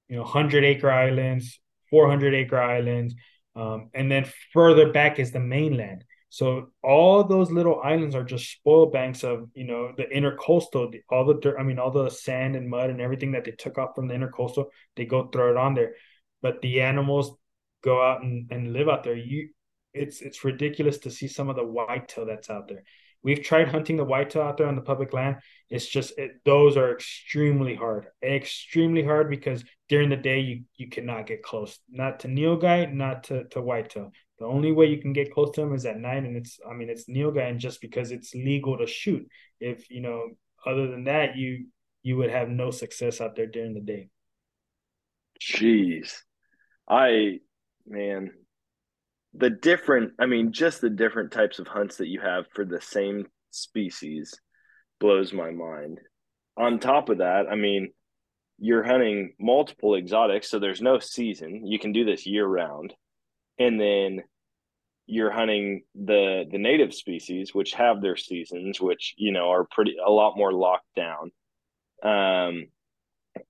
you know, one hundred acre islands, four hundred acre islands. Um, and then further back is the mainland. So all those little islands are just spoil banks of, you know, the intercoastal, the, all the dirt, I mean, all the sand and mud and everything that they took off from the intercoastal, they go throw it on there. But the animals go out and, and live out there. You, it's it's ridiculous to see some of the whitetail that's out there. We've tried hunting the whitetail out there on the public land. It's just, it, those are extremely hard, extremely hard because during the day you, you cannot get close, not to nilgai, not to, to whitetail. The only way you can get close to them is at night, and it's, I mean, it's nilgai, and just because it's legal to shoot. If, you know, other than that, you you would have no success out there during the day. Jeez. I, man, the different, I mean, just the different types of hunts that you have for the same species blows my mind. On top of that, I mean, you're hunting multiple exotics, so there's no season. You can do this year round. And then you're hunting the the native species, which have their seasons, which, you know, are pretty a lot more locked down. Um,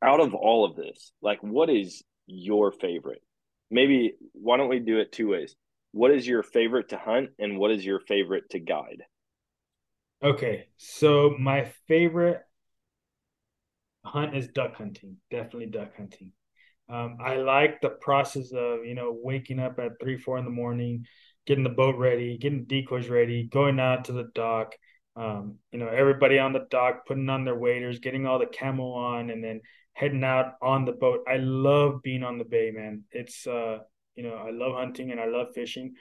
out of all of this, like, what is your favorite? Maybe why don't we do it two ways? What is your favorite to hunt, and what is your favorite to guide? Okay, so my favorite hunt is duck hunting. Definitely duck hunting. Um, I like the process of, you know, waking up at three, four in the morning, getting the boat ready, getting the decoys ready, going out to the dock, um, you know, everybody on the dock, putting on their waders, getting all the camo on, and then heading out on the boat. I love being on the bay, man. It's, uh, you know, I love hunting and I love fishing,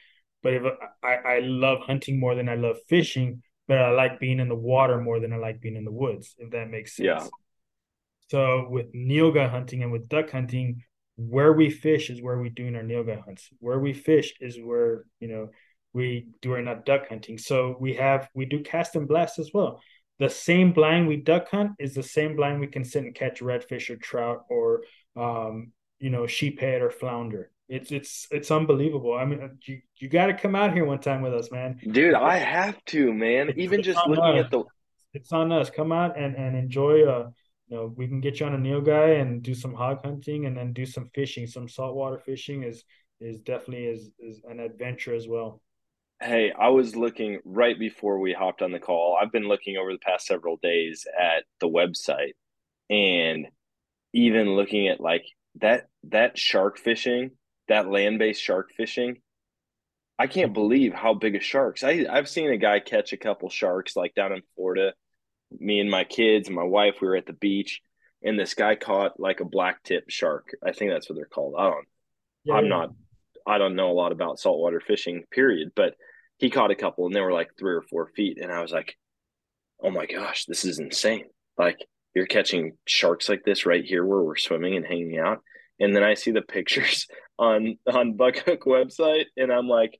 but if I, I love hunting more than I love fishing, but I like being in the water more than I like being in the woods, if that makes sense. Yeah. So with nilgai hunting and with duck hunting, where we fish is where we're doing our nilgai hunts. Where we fish is where, you know, we do our not duck hunting. So we have, we do cast and blast as well. The same blind we duck hunt is the same blind we can sit and catch redfish or trout or, um, you know, sheephead or flounder. It's, it's, it's unbelievable. I mean, you, you got to come out here one time with us, man. Dude, I have to, man. It's, Even it's just looking us. at the. It's on us. Come out and, and enjoy a, you know, we can get you on a nilgai and do some hog hunting, and then do some fishing. Some saltwater fishing is is definitely is, is an adventure as well. Hey, I was looking right before we hopped on the call. I've been looking over the past several days at the website, And even looking at like that, that shark fishing, that land-based shark fishing, I can't believe how big of sharks. I, I've seen a guy catch a couple sharks like down in Florida. Me and my kids and my wife, we were at the beach, and this guy caught like a black tip shark. I think that's what they're called. I don't, yeah, I'm yeah. not, I don't know a lot about saltwater fishing, period. But he caught a couple, and they were like three or four feet. And I was like, oh my gosh, this is insane. Like, you're catching sharks like this right here where we're swimming and hanging out. And then I see the pictures on, on BuckHook website, and I'm like,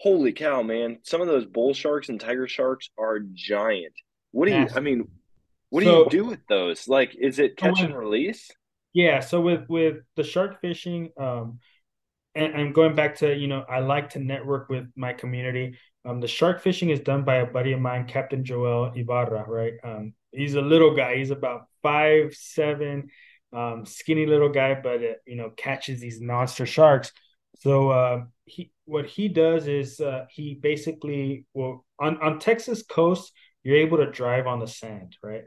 holy cow, man. Some of those bull sharks and tiger sharks are giant. What do you, I mean, what so, do you do with those? Like, is it catch so with, and release? Yeah. So with, with the shark fishing, um, and, and going back to, you know, I like to network with my community. Um, the shark fishing is done by a buddy of mine, Captain Joel Ibarra, right? Um, he's a little guy. He's about five, seven, um, skinny little guy, but, uh, you know, catches these monster sharks. So uh, he, what he does is uh, he basically, well, on, on Texas coast, you're able to drive on the sand, right?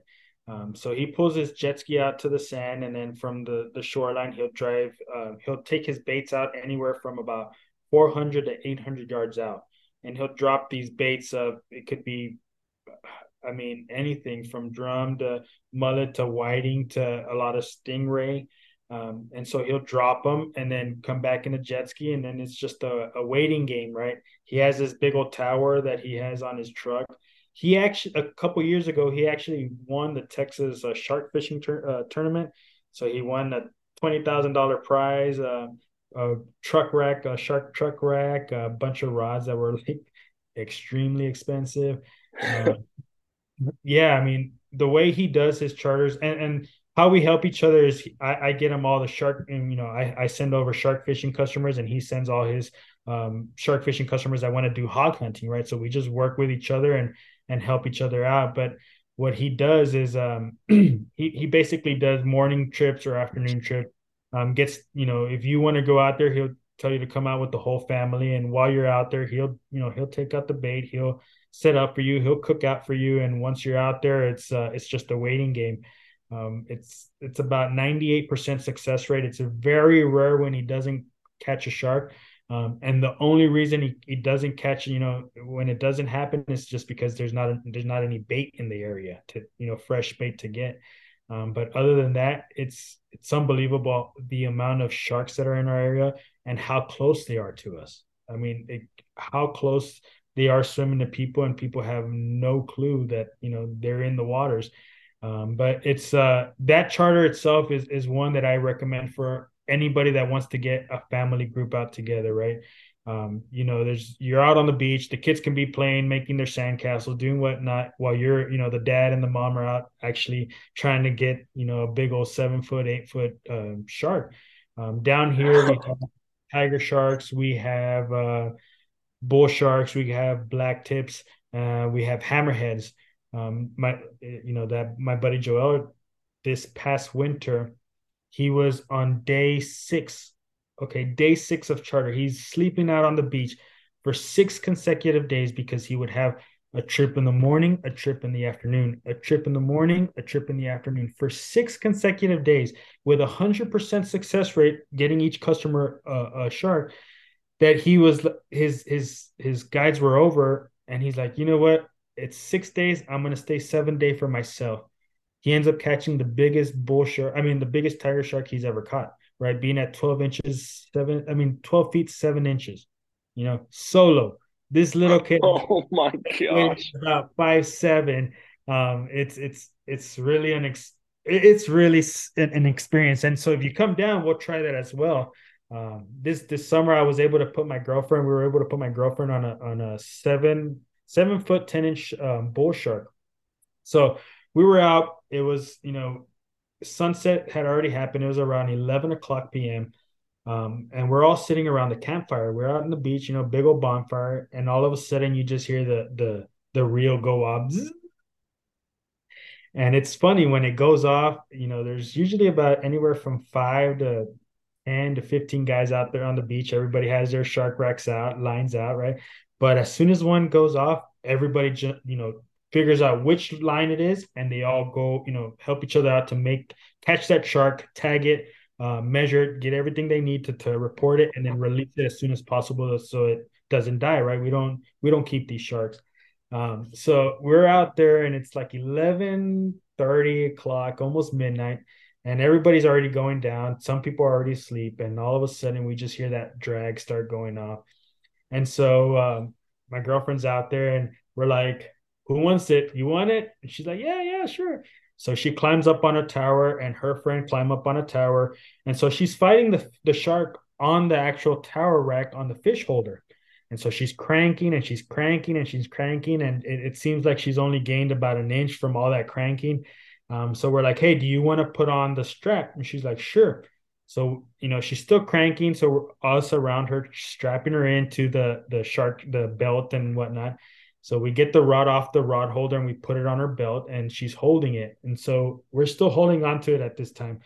Um, so he pulls his jet ski out to the sand, and then from the, the shoreline, he'll drive, uh, he'll take his baits out anywhere from about four hundred to eight hundred yards out. And he'll drop these baits of, it could be, I mean, anything from drum to mullet to whiting to a lot of stingray. Um, and so he'll drop them and then come back in a jet ski. And then it's just a, a waiting game, right? He has this big old tower that he has on his truck. He actually, a couple years ago, he actually won the Texas uh, shark fishing tur- uh, tournament. So he won a twenty thousand dollars prize, uh, a truck rack, a shark truck rack, a bunch of rods that were like extremely expensive. Uh, yeah. I mean, the way he does his charters and, and, how we help each other is I, I get him all the shark, and you know, I, I send over shark fishing customers, and he sends all his um, shark fishing customers that want to do hog hunting, right? So we just work with each other and and help each other out. But what he does is um, he he basically does morning trips or afternoon trip. Um, gets, you know, if you want to go out there, he'll tell you to come out with the whole family, and while you're out there, he'll you know he'll take out the bait, he'll set up for you, he'll cook out for you, and once you're out there, it's uh, it's just a waiting game. Um, it's it's about ninety-eight percent success rate. It's a very rare when he doesn't catch a shark. Um, and the only reason he, he doesn't catch, you know, when it doesn't happen is just because there's not a, there's not any bait in the area to, you know, fresh bait to get. Um, but other than that, it's it's unbelievable the amount of sharks that are in our area and how close they are to us. I mean, it, how close they are swimming to people, and people have no clue that, you know, they're in the waters. Um, but it's uh, that charter itself is is one that I recommend for anybody that wants to get a family group out together, right? Um, you know, there's you're out on the beach, the kids can be playing, making their sandcastle, doing whatnot, while you're, you know, the dad and the mom are out actually trying to get, you know, a big old seven foot, eight foot um, shark. Um, down here, we have tiger sharks, we have uh, bull sharks, we have black tips, uh, we have hammerheads. Um, my, you know, that my buddy Joel, this past winter, he was on day six. Okay. Day six of charter. He's sleeping out on the beach for six consecutive days because he would have a trip in the morning, a trip in the afternoon, a trip in the morning, a trip in the afternoon for six consecutive days with a hundred percent success rate, getting each customer uh, a shark. That he was, his, his, his guides were over, and he's like, you know what? It's six days. I'm going to stay seven day for myself. He ends up catching the biggest bull shark. I mean, the biggest tiger shark he's ever caught, right? Being at twelve inches, seven, I mean, twelve feet, seven inches, you know, solo. This little kid. Oh my gosh. About five, seven. Um, it's, it's, it's really an, ex- it's really an experience. And so if you come down, we'll try that as well. Um, this, this summer I was able to put my girlfriend, we were able to put my girlfriend on a, on a seven, Seven foot, ten inch um, bull shark. So we were out. It was, you know, sunset had already happened. It was around eleven o'clock p.m. Um, and we're all sitting around the campfire. We're out on the beach, you know, big old bonfire. And all of a sudden, you just hear the the the reel go off. And it's funny when it goes off. You know, there's usually about anywhere from five to ten to fifteen guys out there on the beach. Everybody has their shark racks out, lines out, right? But as soon as one goes off, everybody, you know, figures out which line it is, and they all go, you know, help each other out to make, catch that shark, tag it, uh, measure it, get everything they need to, to report it, and then release it as soon as possible so it doesn't die, right? We don't, we don't keep these sharks. Um, so we're out there, and it's like eleven thirty o'clock, almost midnight, and everybody's already going down. Some people are already asleep, and all of a sudden we just hear that drag start going off. And so um, my girlfriend's out there, and we're like, who wants it? You want it? And she's like, yeah, yeah, sure. So she climbs up on a tower, and her friend climb up on a tower. And so she's fighting the, the shark on the actual tower rack on the fish holder. And so she's cranking and she's cranking and she's cranking. And it, it seems like she's only gained about an inch from all that cranking. Um, so we're like, hey, do you want to put on the strap? And she's like, sure. So, you know, she's still cranking. So we're us around her, strapping her into the, the shark, the belt and whatnot. So we get the rod off the rod holder and we put it on her belt, and she's holding it. And so we're still holding onto it at this time.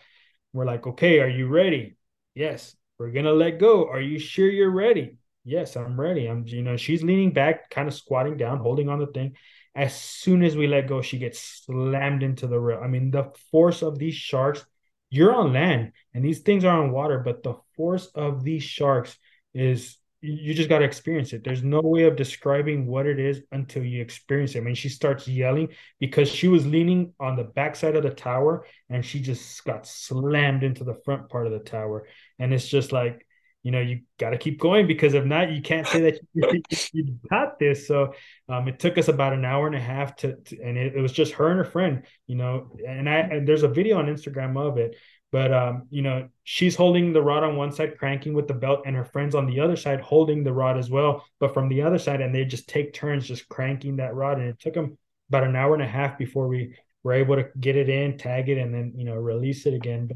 We're like, okay, are you ready? Yes. We're going to let go. Are you sure you're ready? Yes, I'm ready. I'm, you know, she's leaning back, kind of squatting down, holding on the thing. As soon as we let go, she gets slammed into the rail. I mean, the force of these sharks, you're on land and these things are on water, but the force of these sharks is, you just got to experience it. There's no way of describing what it is until you experience it. I mean, she starts yelling because she was leaning on the backside of the tower, and she just got slammed into the front part of the tower. And it's just like, you know, you got to keep going, because if not, you can't say that you, you got this. So um, it took us about an hour and a half to, to and it, it was just her and her friend, you know, and I, and there's a video on Instagram of it. But, um, you know, she's holding the rod on one side, cranking with the belt, and her friend's on the other side holding the rod as well, but from the other side. And they just take turns just cranking that rod. And it took them about an hour and a half before we were able to get it in, tag it, and then, you know, release it again.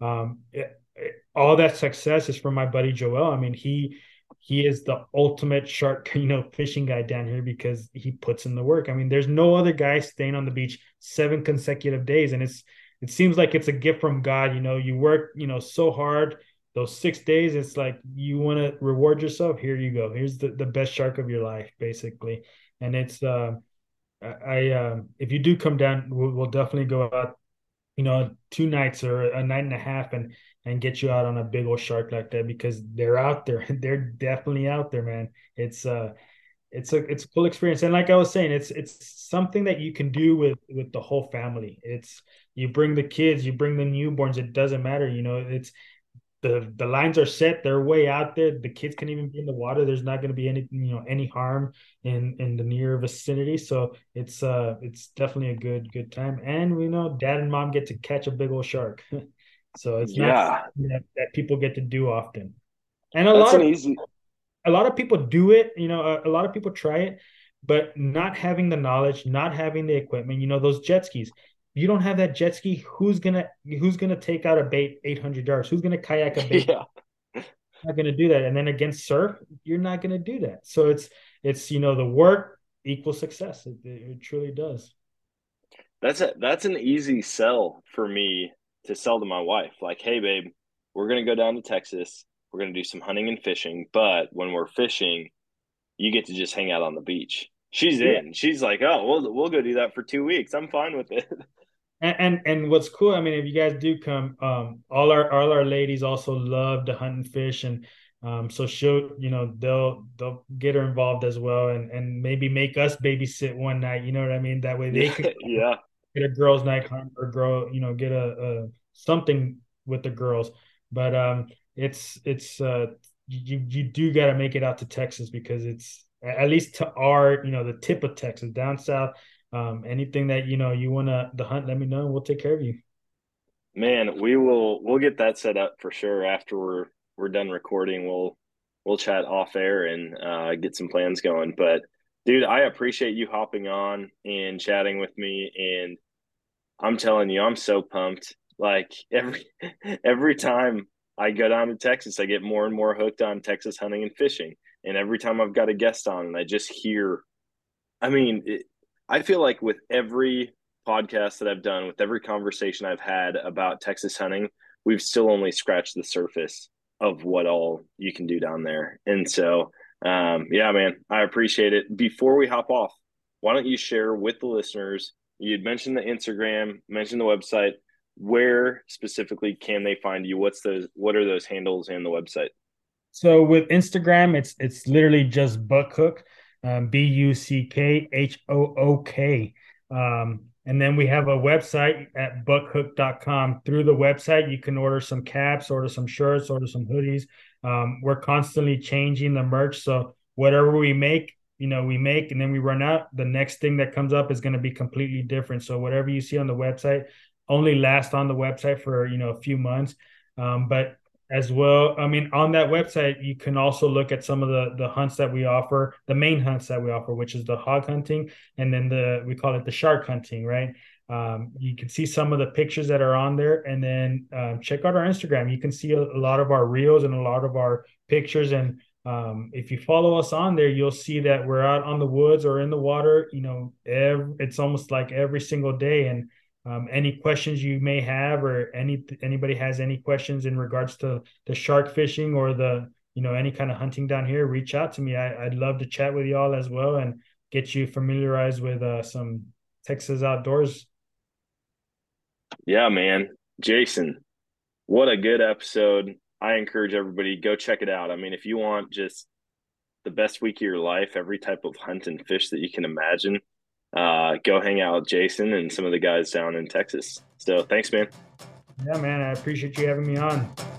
But um, it, it, all that success is from my buddy Joel. I mean, he he is the ultimate shark, you know, fishing guy down here, because he puts in the work. I mean, there's no other guy staying on the beach seven consecutive days. And it's, it seems like it's a gift from God. You know, you work, you know, so hard those six days. It's like, you want to reward yourself. Here you go. Here's the, the best shark of your life, basically. And it's, uh, I, uh, if you do come down, we'll, we'll definitely go out, you know, two nights or a night and a half and, and get you out on a big old shark like that, because they're out there. They're definitely out there, man. It's uh It's a it's a cool experience. And like I was saying, it's it's something that you can do with, with the whole family. It's, you bring the kids, you bring the newborns, it doesn't matter. You know, it's the the lines are set, they're way out there. The kids can even be in the water. There's not going to be any, you know, any harm in, in the near vicinity. So it's uh it's definitely a good good time. And we know dad and mom get to catch a big old shark. So it's yeah. not something that, that people get to do often. And a That's lot an of easy A lot of people do it, you know, a, a lot of people try it, but not having the knowledge, not having the equipment, you know, those jet skis, you don't have that jet ski. Who's going to, who's going to take out a bait eight hundred yards? Who's going to kayak a bait? Yeah. Not going to do that. And then against surf, you're not going to do that. So it's, it's, you know, the work equals success. It, it, it truly does. That's a, that's an easy sell for me to sell to my wife. Like, hey babe, we're going to go down to Texas. We're going to do some hunting and fishing, but when we're fishing, you get to just hang out on the beach. She's yeah. in. She's like, oh, we'll we'll go do that for two weeks. I'm fine with it. And and, and what's cool, I mean, if you guys do come, um, all our all our ladies also love to hunt and fish, and um, so she'll, you know, they'll they'll get her involved as well, and and maybe make us babysit one night. You know what I mean? That way they can yeah. get a girls' night hunt, or grow, you know, get a, a something with the girls, but um. It's it's uh you you do got to make it out to Texas, because it's at least to our, you know, the tip of Texas down south. Um, anything that, you know, you want to the hunt, let me know. We'll take care of you. Man, we will we'll get that set up for sure. After we're we're done recording, we'll we'll chat off air and uh, get some plans going. But dude, I appreciate you hopping on and chatting with me, and I'm telling you, I'm so pumped. Like every every time I go down to Texas, I get more and more hooked on Texas hunting and fishing. And every time I've got a guest on, and I just hear, I mean, it, I feel like with every podcast that I've done, with every conversation I've had about Texas hunting, we've still only scratched the surface of what all you can do down there. And so, um, yeah, man, I appreciate it. Before we hop off, why don't you share with the listeners, you'd mentioned the Instagram, mentioned the website, where specifically can they find you? What's those, what are those handles and the website? So with Instagram, it's, it's literally just BuckHook, um, B U C K H O O K. Um, and then we have a website at buck hook dot com. Through the website, you can order some caps, order some shirts, order some hoodies. Um, we're constantly changing the merch. So whatever we make, you know, we make, and then we run out. The next thing that comes up is going to be completely different. So whatever you see on the website only lasts on the website for, you know, a few months. Um, but as well, I mean, on that website, you can also look at some of the, the hunts that we offer, the main hunts that we offer, which is the hog hunting. And then the, we call it the shark hunting, right? Um, you can see some of the pictures that are on there, and then um, check out our Instagram. You can see a, a lot of our reels and a lot of our pictures. And um, if you follow us on there, you'll see that we're out on the woods or in the water, you know, every, it's almost like every single day. And Um, any questions you may have, or any anybody has any questions in regards to the shark fishing or the, you know, any kind of hunting down here, reach out to me. I, I'd love to chat with y'all as well and get you familiarized with uh, some Texas outdoors. Yeah, man. Jason, what a good episode. I encourage everybody, go check it out. I mean, if you want just the best week of your life, every type of hunt and fish that you can imagine, Uh, go hang out with Jason and some of the guys down in Texas. So thanks, man. Yeah, man. I appreciate you having me on.